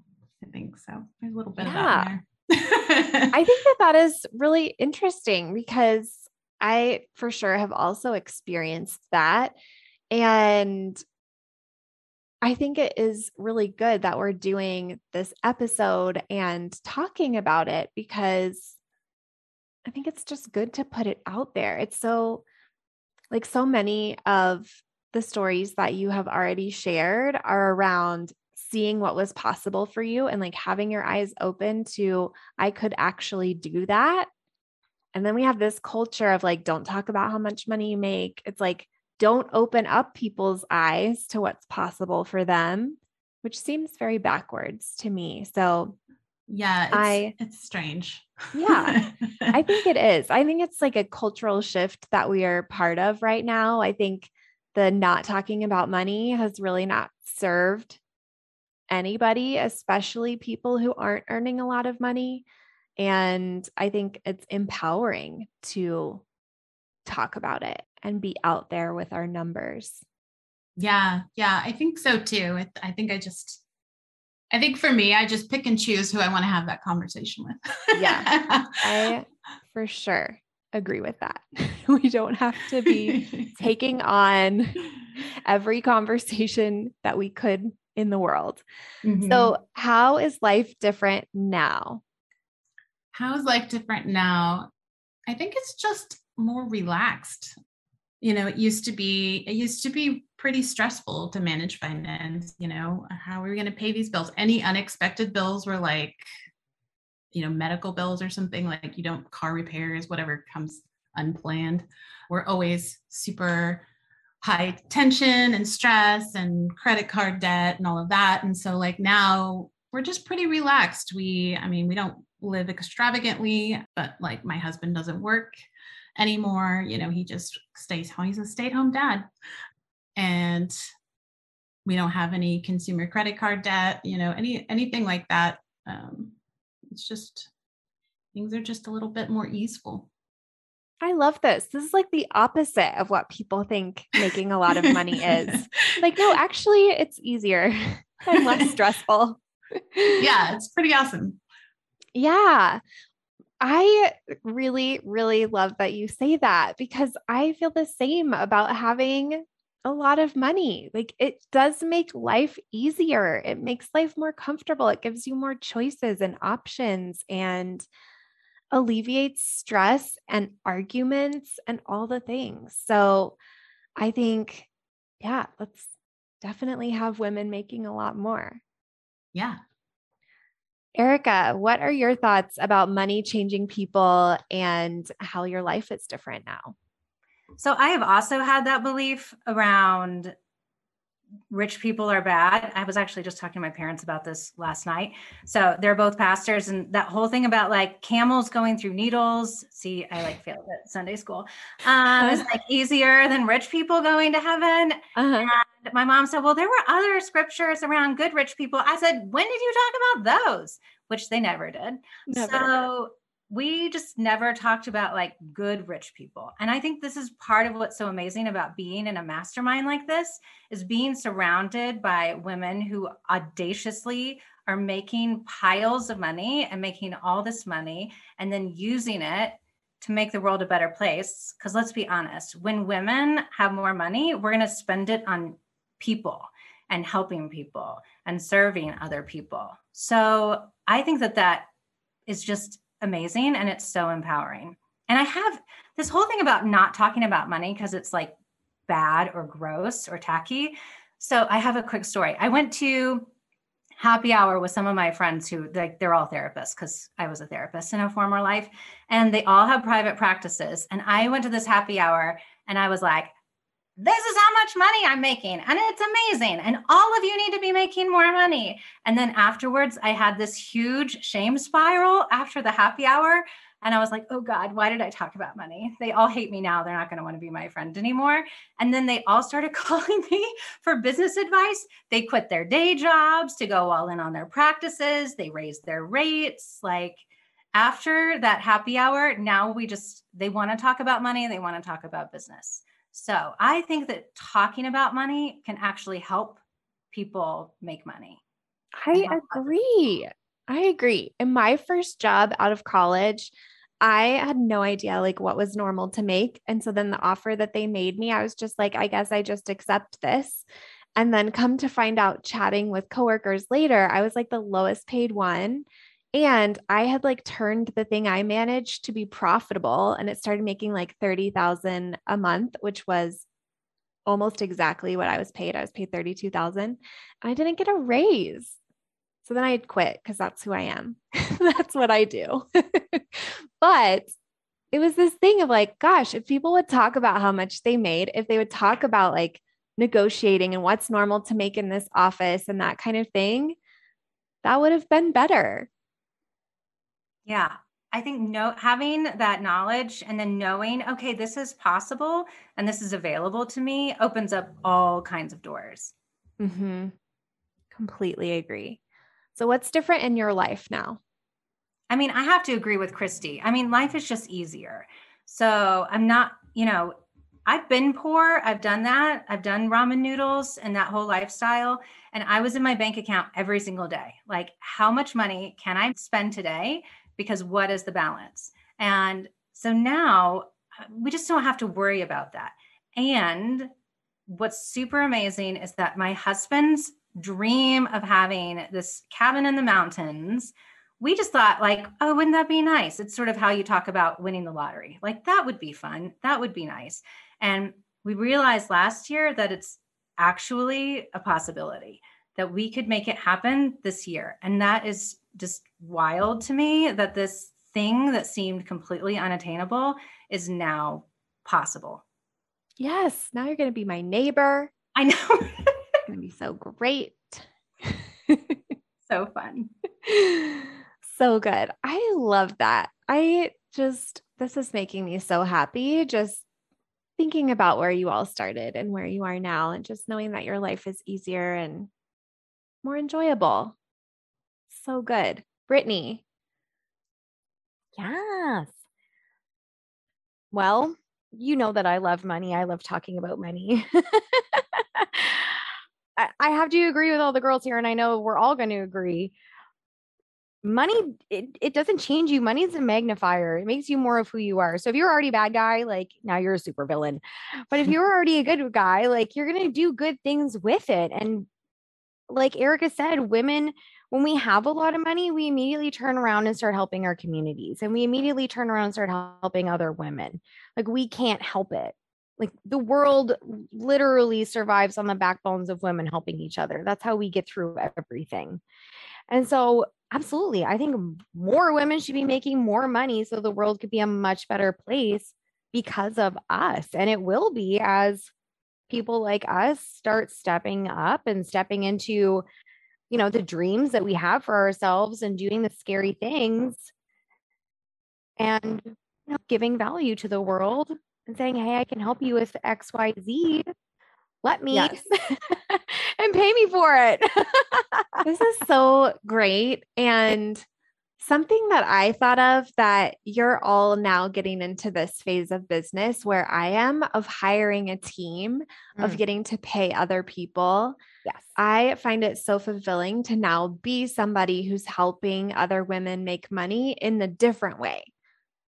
I think so. There's a little bit of that in there. I think that is really interesting, because I for sure have also experienced that. And I think it is really good that we're doing this episode and talking about it, because I think it's just good to put it out there. It's so like so many of the stories that you have already shared are around seeing what was possible for you and like having your eyes open to, I could actually do that. And then we have this culture of like, don't talk about how much money you make. It's like, don't open up people's eyes to what's possible for them, which seems very backwards to me. So yeah, it's strange. Yeah, I think it is. I think it's like a cultural shift that we are part of right now. I think the not talking about money has really not served anybody, especially people who aren't earning a lot of money. And I think it's empowering to talk about it and be out there with our numbers. Yeah. Yeah. I think so too. I think for me, I just pick and choose who I want to have that conversation with. Yeah. I for sure agree with that. We don't have to be taking on every conversation that we could in the world. Mm-hmm. So how is life different now? How is life different now? I think it's just more relaxed. You know, it used to be pretty stressful to manage finance. You know, how are we going to pay these bills? Any unexpected bills were like, you know, medical bills or something, like car repairs, whatever comes unplanned. We're always super high tension and stress and credit card debt and all of that. And so like now we're just pretty relaxed. We don't live extravagantly, but like my husband doesn't work anymore. You know, he just stays home. He's a stay-at-home dad. And we don't have any consumer credit card debt, you know, anything like that. It's just, things are just a little bit more easeful. I love this. This is like the opposite of what people think making a lot of money is. Like, no, actually it's easier and less stressful. Yeah. It's pretty awesome. Yeah. I really, really love that you say that, because I feel the same about having a lot of money. Like, it does make life easier. It makes life more comfortable. It gives you more choices and options and alleviates stress and arguments and all the things. So I think, yeah, let's definitely have women making a lot more. Yeah. Erica, what are your thoughts about money changing people and how your life is different now? So I have also had that belief around rich people are bad. I was actually just talking to my parents about this last night. So they're both pastors, and that whole thing about like camels going through needles. See, I like failed at Sunday school. It's like easier than rich people going to heaven. Uh-huh. And my mom said, well, there were other scriptures around good rich people. I said, when did you talk about those? Which they never did. Never. So we just never talked about like good rich people. And I think this is part of what's so amazing about being in a mastermind like this, is being surrounded by women who audaciously are making piles of money and making all this money and then using it to make the world a better place. Because let's be honest, when women have more money, we're going to spend it on people and helping people and serving other people. So I think that is just amazing. And it's so empowering. And I have this whole thing about not talking about money because it's like bad or gross or tacky. So I have a quick story. I went to happy hour with some of my friends who they're all therapists, because I was a therapist in a former life, and they all have private practices. And I went to this happy hour and I was like, this is how much money I'm making. And it's amazing. And all of you need to be making more money. And then afterwards, I had this huge shame spiral after the happy hour. And I was like, oh God, why did I talk about money? They all hate me now. They're not going to want to be my friend anymore. And then they all started calling me for business advice. They quit their day jobs to go all in on their practices. They raised their rates. Like, after that happy hour, now they want to talk about money. They want to talk about business. So I think that talking about money can actually help people make money. I agree. In my first job out of college, I had no idea like what was normal to make. And so then the offer that they made me, I was just like, I guess I just accept this. And then come to find out, chatting with coworkers later, I was like the lowest paid one. And I had like turned the thing I managed to be profitable, and it started making like $30,000 a month, which was almost exactly what I was paid. I was paid $32,000, and I didn't get a raise. So then I had quit, because that's who I am. That's what I do. But it was this thing of like, gosh, if people would talk about how much they made, if they would talk about like negotiating and what's normal to make in this office and that kind of thing, that would have been better. Yeah. I think having that knowledge and then knowing, okay, this is possible and this is available to me opens up all kinds of doors. Mm-hmm. Completely agree. So what's different in your life now? I mean, I have to agree with Christy. I mean, life is just easier. So I'm not, I've been poor. I've done that. I've done ramen noodles and that whole lifestyle. And I was in my bank account every single day. Like, how much money can I spend today? Because what is the balance? And so now we just don't have to worry about that. And what's super amazing is that my husband's dream of having this cabin in the mountains, we just thought like, oh, wouldn't that be nice? It's sort of how you talk about winning the lottery. Like, that would be fun. That would be nice. And we realized last year that it's actually a possibility that we could make it happen this year. And that is just wild to me, that this thing that seemed completely unattainable is now possible. Yes. Now you're going to be my neighbor. I know. It's going to be so great. So fun. So good. I love that. This is making me so happy. Just thinking about where you all started and where you are now, and just knowing that your life is easier and more enjoyable. So good. Brittany. Yes. Well, you know that I love money. I love talking about money. I have to agree with all the girls here, and I know we're all going to agree. Money, it doesn't change you. Money's a magnifier. It makes you more of who you are. So if you're already a bad guy, like, now you're a super villain. But if you're already a good guy, like, you're going to do good things with it. And like Erica said, women, when we have a lot of money, we immediately turn around and start helping our communities. And we immediately turn around and start helping other women. Like, we can't help it. Like, the world literally survives on the backbones of women helping each other. That's how we get through everything. And so absolutely, I think more women should be making more money so the world could be a much better place because of us. And it will be as people like us start stepping up and stepping into, the dreams that we have for ourselves and doing the scary things and giving value to the world and saying, hey, I can help you with X, Y, Z. Let me and pay me for it. This is so great. And something that I thought of, that you're all now getting into this phase of business where I am, of hiring a team, of getting to pay other people. Yes. I find it so fulfilling to now be somebody who's helping other women make money in a different way.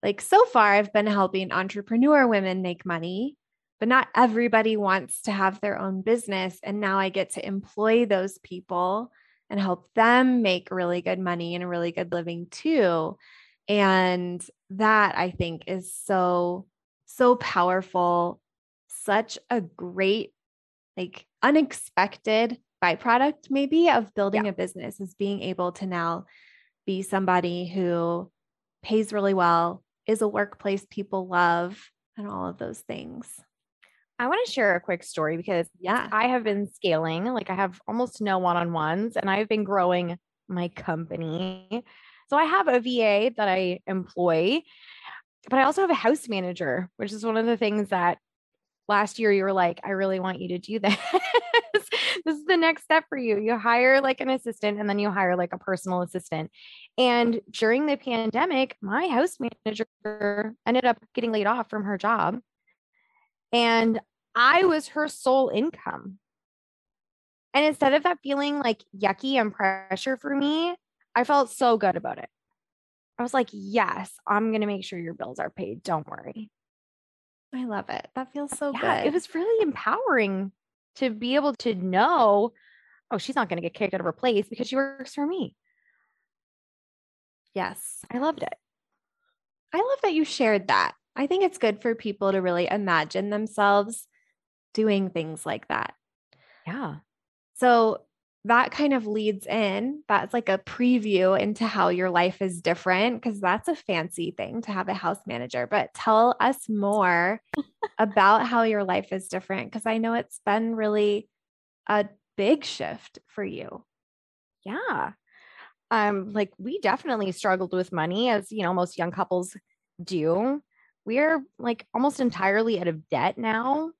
Like, so far I've been helping entrepreneur women make money, but not everybody wants to have their own business. And now I get to employ those people and help them make really good money and a really good living too. And that, I think, is so, so powerful, such a great, like, unexpected byproduct maybe of building a business, is being able to now be somebody who pays really well, is a workplace people love, and all of those things. I want to share a quick story because I have been scaling. Like, I have almost no one-on-ones, and I've been growing my company. So I have a VA that I employ, but I also have a house manager, which is one of the things that last year you were like, I really want you to do this. This is the next step for you. You hire like an assistant, and then you hire like a personal assistant. And during the pandemic, my house manager ended up getting laid off from her job, and I was her sole income. And instead of that feeling like yucky and pressure for me, I felt so good about it. I was like, yes, I'm going to make sure your bills are paid. Don't worry. I love it. That feels so good. It was really empowering to be able to know, oh, she's not going to get kicked out of her place because she works for me. Yes. I loved it. I love that you shared that. I think it's good for people to really imagine themselves doing things like that. Yeah. So that kind of leads in, that's like a preview into how your life is different, because that's a fancy thing to have a house manager. But tell us more about how your life is different, because I know it's been really a big shift for you. Yeah. Like we definitely struggled with money, as you know, most young couples do. We're like almost entirely out of debt now.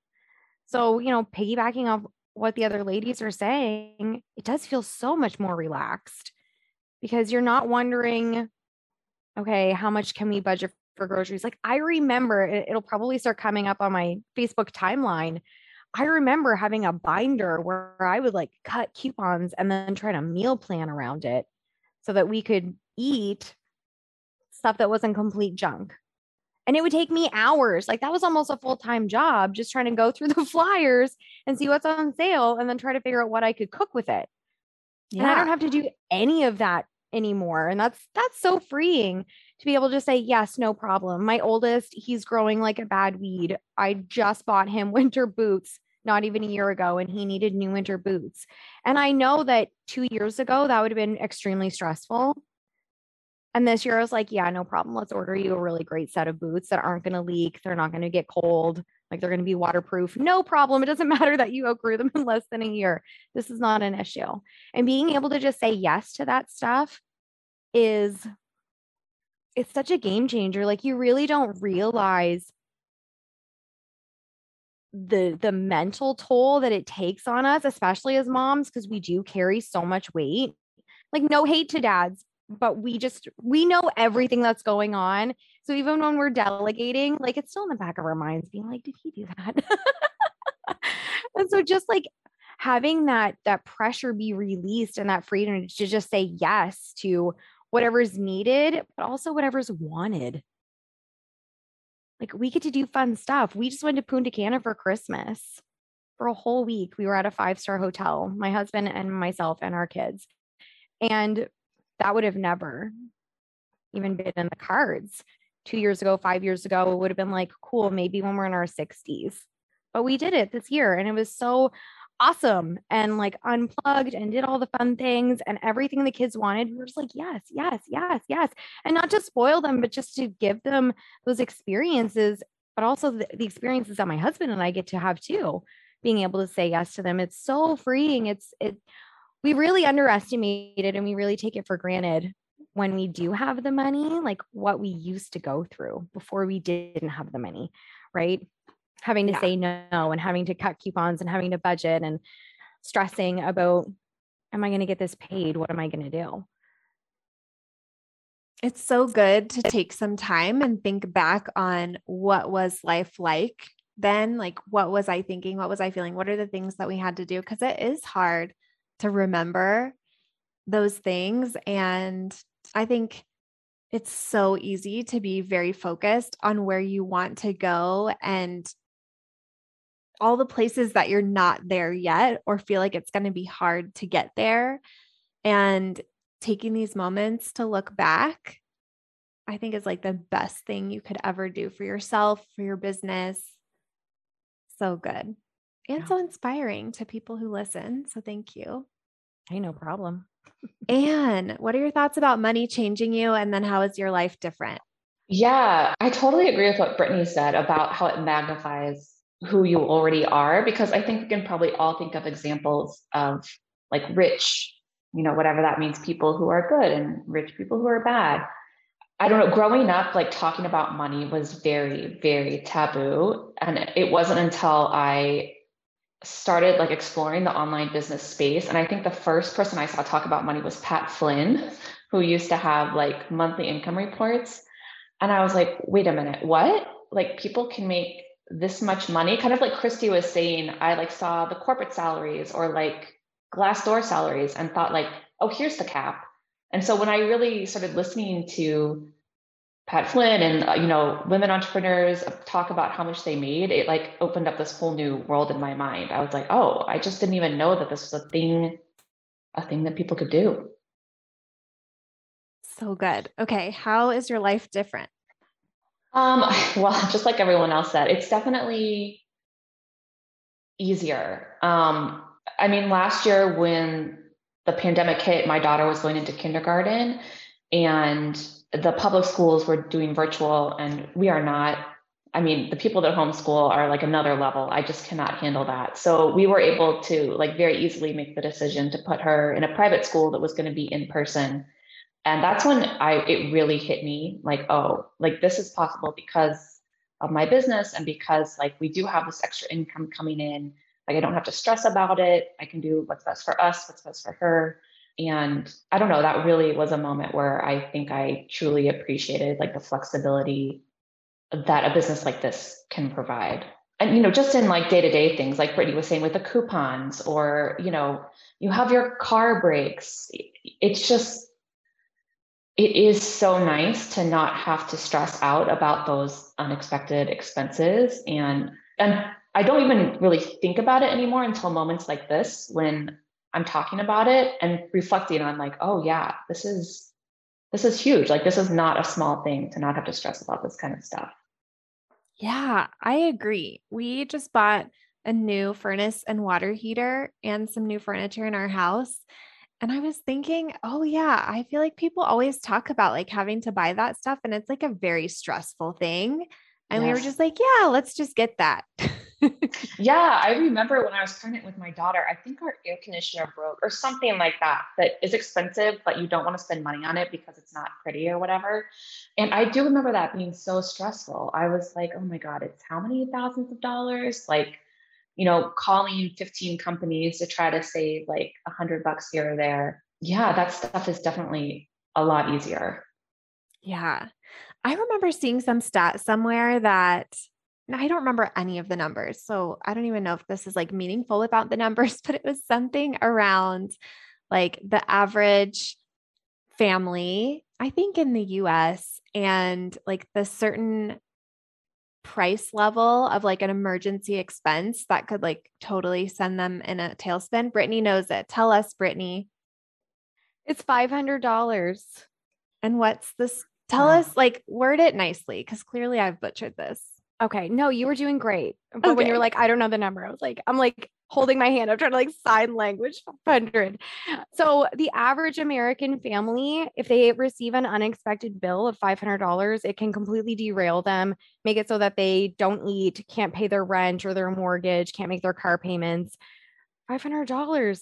So, you know, piggybacking off what the other ladies are saying, it does feel so much more relaxed because you're not wondering, okay, how much can we budget for groceries? Like I remember, it'll probably start coming up on my Facebook timeline. I remember having a binder where I would like cut coupons and then try to meal plan around it so that we could eat stuff that wasn't complete junk. And it would take me hours. Like that was almost a full-time job, just trying to go through the flyers and see what's on sale and then try to figure out what I could cook with it. Yeah. And I don't have to do any of that anymore. And that's so freeing to be able to say, yes, no problem. My oldest, he's growing like a bad weed. I just bought him winter boots, not even a year ago, and he needed new winter boots. And I know that 2 years ago, that would have been extremely stressful. And this year I was like, yeah, no problem. Let's order you a really great set of boots that aren't going to leak. They're not going to get cold. Like they're going to be waterproof. No problem. It doesn't matter that you outgrew them in less than a year. This is not an issue. And being able to just say yes to that stuff it's such a game changer. Like you really don't realize the mental toll that it takes on us, especially as moms, because we do carry so much weight. Like no hate to dads, but we know everything that's going on. So even when we're delegating, like it's still in the back of our minds being like, did he do that? And so just like having that pressure be released and that freedom to just say yes to whatever's needed, but also whatever's wanted. Like we get to do fun stuff. We just went to Punta Cana for Christmas for a whole week. We were at a 5-star hotel, my husband and myself and our kids. And that would have never even been in the cards 2 years ago, 5 years ago. It would have been like, cool, maybe when we're in our 60s, but we did it this year. And it was so awesome and like unplugged and did all the fun things and everything the kids wanted. We were just like, yes, yes, yes, yes. And not to spoil them, but just to give them those experiences, but also the experiences that my husband and I get to have too, being able to say yes to them. It's so freeing. We really underestimate it and we really take it for granted when we do have the money, like what we used to go through before we didn't have the money, right? Having to say no and having to cut coupons and having to budget and stressing about, am I going to get this paid? What am I going to do? It's so good to take some time and think back on what was life like then, like what was I thinking? What was I feeling? What are the things that we had to do? Because it is hard to remember those things. And I think it's so easy to be very focused on where you want to go and all the places that you're not there yet, or feel like it's going to be hard to get there. And taking these moments to look back, I think is like the best thing you could ever do for yourself, for your business. So good. And so inspiring to people who listen. So thank you. Hey, no problem. Anne, what are your thoughts about money changing you? And then how is your life different? Yeah, I totally agree with what Brittany said about how it magnifies who you already are, because I think we can probably all think of examples of like rich, you know, whatever that means, people who are good and rich people who are bad. I don't know, growing up, like talking about money was very, very taboo. And it wasn't until I started like exploring the online business space. And I think the first person I saw talk about money was Pat Flynn, who used to have like monthly income reports. And I was like, wait a minute, what? Like people can make this much money? Kind of like Christy was saying, I like saw the corporate salaries or like Glassdoor salaries and thought like, oh, here's the cap. And so when I really started listening to Pat Flynn and, you know, women entrepreneurs talk about how much they made, it like opened up this whole new world in my mind. I was like, oh, I just didn't even know that this was a thing that people could do. So good. Okay. How is your life different? Well, just like everyone else said, it's definitely easier. I mean, last year when the pandemic hit, my daughter was going into kindergarten and the public schools were doing virtual and we are not. I mean, the people that homeschool are like another level. I just cannot handle that. So we were able to like very easily make the decision to put her in a private school that was going to be in person. And that's when it really hit me like, oh, like this is possible because of my business. And because like, we do have this extra income coming in, like I don't have to stress about it. I can do what's best for us, what's best for her. And I don't know, that really was a moment where I think I truly appreciated like the flexibility that a business like this can provide. And, you know, just in like day-to-day things, like Brittany was saying with the coupons or, you know, you have your car breaks. It's just, it is so nice to not have to stress out about those unexpected expenses. And I don't even really think about it anymore until moments like this, when I'm talking about it and reflecting on like, oh yeah, this is huge. Like, this is not a small thing to not have to stress about this kind of stuff. Yeah, I agree. We just bought a new furnace and water heater and some new furniture in our house. And I was thinking, oh yeah, I feel like people always talk about like having to buy that stuff. And it's like a very stressful thing. And yes. We were just like, yeah, let's just get that. Yeah. I remember when I was pregnant with my daughter, I think our air conditioner broke or something like that is expensive, but you don't want to spend money on it because it's not pretty or whatever. And I do remember that being so stressful. I was like, oh my God, it's how many thousands of dollars? Like, you know, calling 15 companies to try to save like $100 here or there. Yeah. That stuff is definitely a lot easier. Yeah. I remember seeing some stat somewhere that I don't remember any of the numbers, so I don't even know if this is like meaningful about the numbers, but it was something around like the average family, I think in the US, and like the certain price level of like an emergency expense that could like totally send them in a tailspin. Brittany knows it. Tell us, Brittany. It's $500. And what's this? Tell us, like, word it nicely, because clearly I've butchered this. Okay. No, you were doing great. But okay. When you were like, I don't know the number, I was like, I'm like holding my hand. I'm trying to like sign language 500. So the average American family, if they receive an unexpected bill of $500, it can completely derail them, make it so that they don't eat, can't pay their rent or their mortgage, can't make their car payments. $500.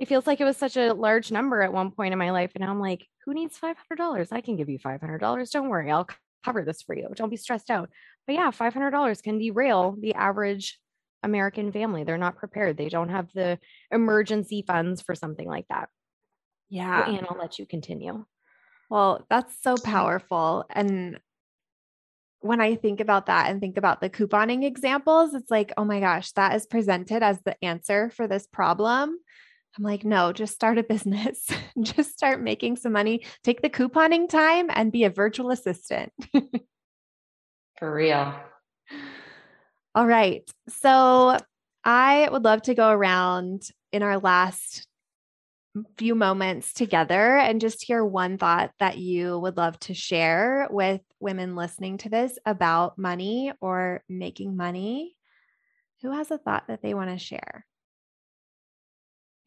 It feels like it was such a large number at one point in my life. And I'm like, who needs $500? I can give you $500. Don't worry. I'll cover this for you. Don't be stressed out. But yeah, $500 can derail the average American family. They're not prepared. They don't have the emergency funds for something like that. Yeah. And I'll let you continue. Well, that's so powerful. And when I think about that and think about the couponing examples, it's like, oh my gosh, that is presented as the answer for this problem. I'm like, no, just start a business, just start making some money, take the couponing time and be a virtual assistant. For real. All right. So I would love to go around in our last few moments together and just hear one thought that you would love to share with women listening to this about money or making money. Who has a thought that they want to share?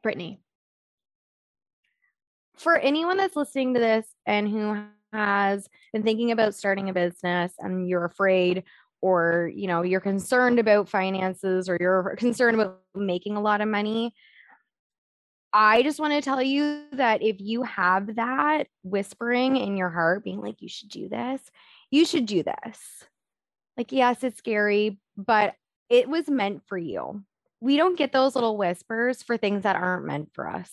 Brittany. For anyone that's listening to this and who has been thinking about starting a business and you're afraid, or, you know, you're concerned about finances or you're concerned about making a lot of money, I just want to tell you that if you have that whispering in your heart being like, you should do this, you should do this. Like, yes, it's scary, but it was meant for you. We don't get those little whispers for things that aren't meant for us.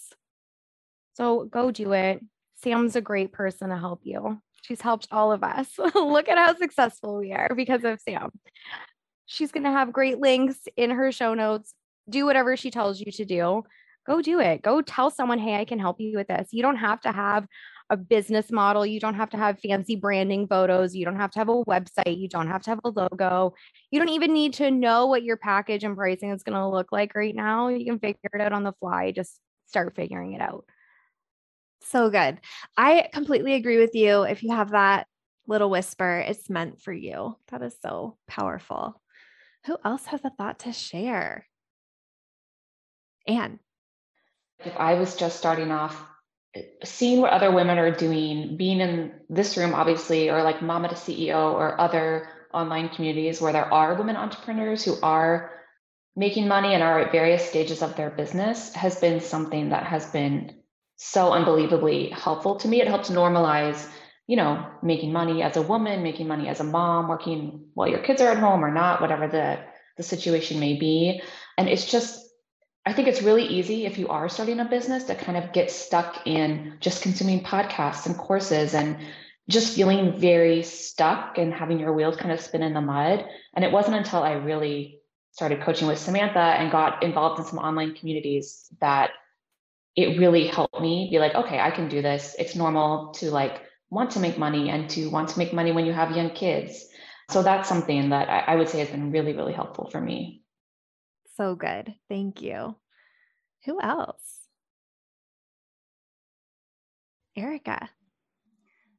So go do it. Sam's a great person to help you. She's helped all of us. Look at how successful we are because of Sam. She's going to have great links in her show notes. Do whatever she tells you to do. Go do it. Go tell someone, hey, I can help you with this. You don't have to have a business model. You don't have to have fancy branding photos. You don't have to have a website. You don't have to have a logo. You don't even need to know what your package and pricing is going to look like right now. You can figure it out on the fly. Just start figuring it out. So good. I completely agree with you. If you have that little whisper, it's meant for you. That is so powerful. Who else has a thought to share? Anne. If I was just starting off, seeing what other women are doing, being in this room, obviously, or like Mama to CEO or other online communities where there are women entrepreneurs who are making money and are at various stages of their business, has been something that has been so unbelievably helpful to me. It helps normalize, you know, making money as a woman, making money as a mom, working while your kids are at home or not, whatever the situation may be. And it's just, I think it's really easy if you are starting a business to kind of get stuck in just consuming podcasts and courses and just feeling very stuck and having your wheels kind of spin in the mud. And it wasn't until I really started coaching with Samantha and got involved in some online communities that it really helped me be like, okay, I can do this. It's normal to like want to make money and to want to make money when you have young kids. So that's something that I would say has been really, really helpful for me. So good. Thank you. Who else? Erica.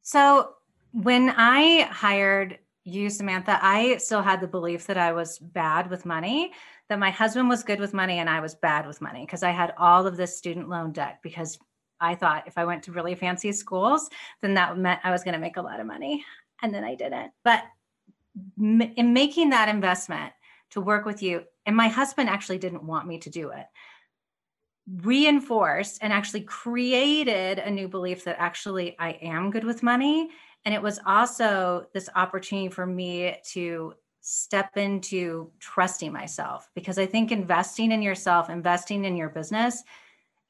So when I hired you, Samantha, I still had the belief that I was bad with money, that my husband was good with money and I was bad with money because I had all of this student loan debt because I thought if I went to really fancy schools, then that meant I was going to make a lot of money. And then I didn't. But in making that investment to work with you, and my husband actually didn't want me to do it, reinforced and actually created a new belief that actually I am good with money. And it was also this opportunity for me to step into trusting myself, because I think investing in yourself, investing in your business,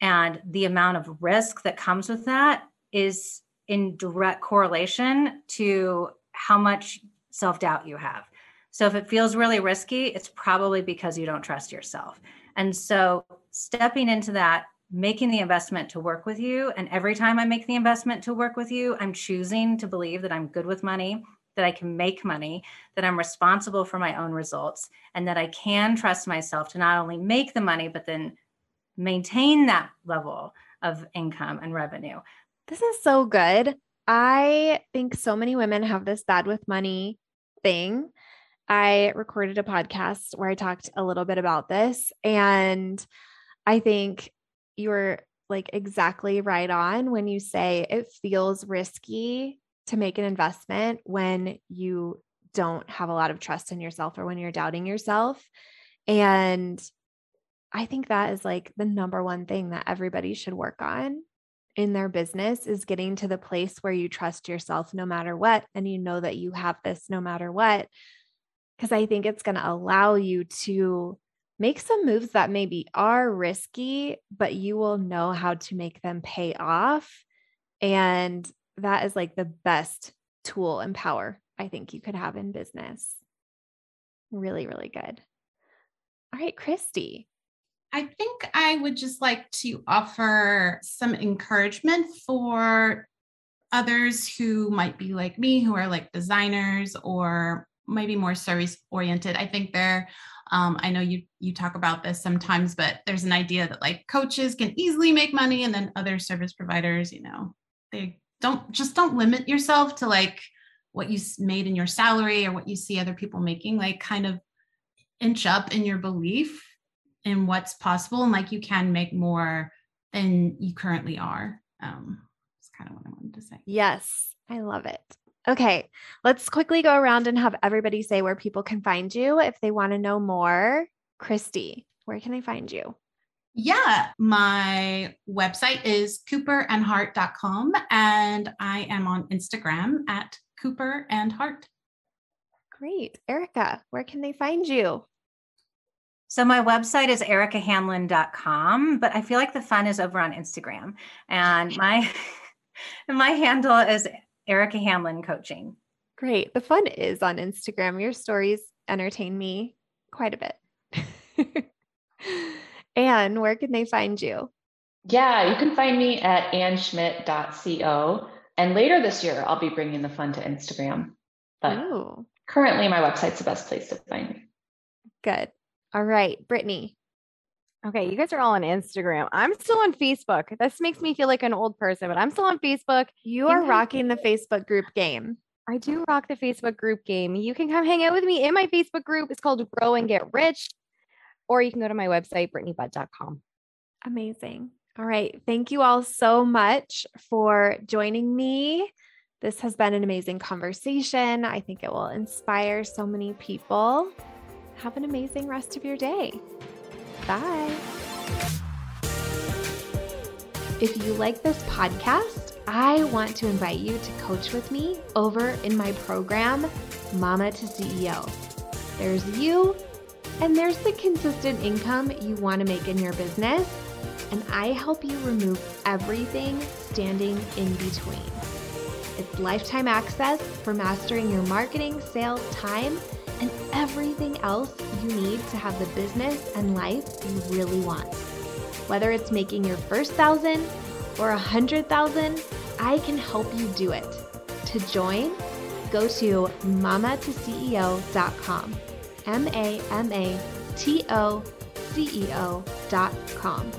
and the amount of risk that comes with that is in direct correlation to how much self-doubt you have. So if it feels really risky, it's probably because you don't trust yourself. And so stepping into that, making the investment to work with you. And every time I make the investment to work with you, I'm choosing to believe that I'm good with money, that I can make money, that I'm responsible for my own results, and that I can trust myself to not only make the money, but then maintain that level of income and revenue. This is so good. I think so many women have this bad with money thing. I recorded a podcast where I talked a little bit about this, and I think you're like exactly right on when you say it feels risky to make an investment when you don't have a lot of trust in yourself or when you're doubting yourself. And I think that is like the number one thing that everybody should work on in their business, is getting to the place where you trust yourself no matter what. And you know that you have this no matter what, because I think it's going to allow you to make some moves that maybe are risky, but you will know how to make them pay off. And that is like the best tool and power I think you could have in business. Really, really good. All right, Christy. I think I would just like to offer some encouragement for others who might be like me, who are like designers or maybe more service oriented. I think they're I know you talk about this sometimes, but there's an idea that like coaches can easily make money, and then other service providers, you know, they don't limit yourself to like what you made in your salary or what you see other people making. Like, kind of inch up in your belief in what's possible, and like you can make more than you currently are. That's kind of what I wanted to say. Yes, I love it. Okay, let's quickly go around and have everybody say where people can find you if they want to know more. Christy, where can I find you? Yeah, my website is cooperandheart.com, and I am on Instagram at Cooper and Heart. Great. Erica, where can they find you? So my website is ericahamlin.com, but I feel like the fun is over on Instagram, and my handle is Erica Hamlin Coaching. Great. The fun is on Instagram. Your stories entertain me quite a bit. Anne, where can they find you? Yeah, you can find me at anneschmidt.co. And later this year, I'll be bringing the fun to Instagram. But Currently, my website's the best place to find me. Good. All right, Brittany. Okay, you guys are all on Instagram. I'm still on Facebook. This makes me feel like an old person, but I'm still on Facebook. You are rocking the Facebook group game. I do rock the Facebook group game. You can come hang out with me in my Facebook group. It's called Grow and Get Rich. Or you can go to my website, brittanybudd.com. Amazing. All right. Thank you all so much for joining me. This has been an amazing conversation. I think it will inspire so many people. Have an amazing rest of your day. Bye. If you like this podcast, I want to invite you to coach with me over in my program, Mama to CEO. There's you, and there's the consistent income you want to make in your business, and I help you remove everything standing in between. It's lifetime access for mastering your marketing, sales, time, and everything else you need to have the business and life you really want. Whether it's making your first 1,000 or 100,000, I can help you do it. To join, go to mamatoceo.com, MAMATOCEO.com.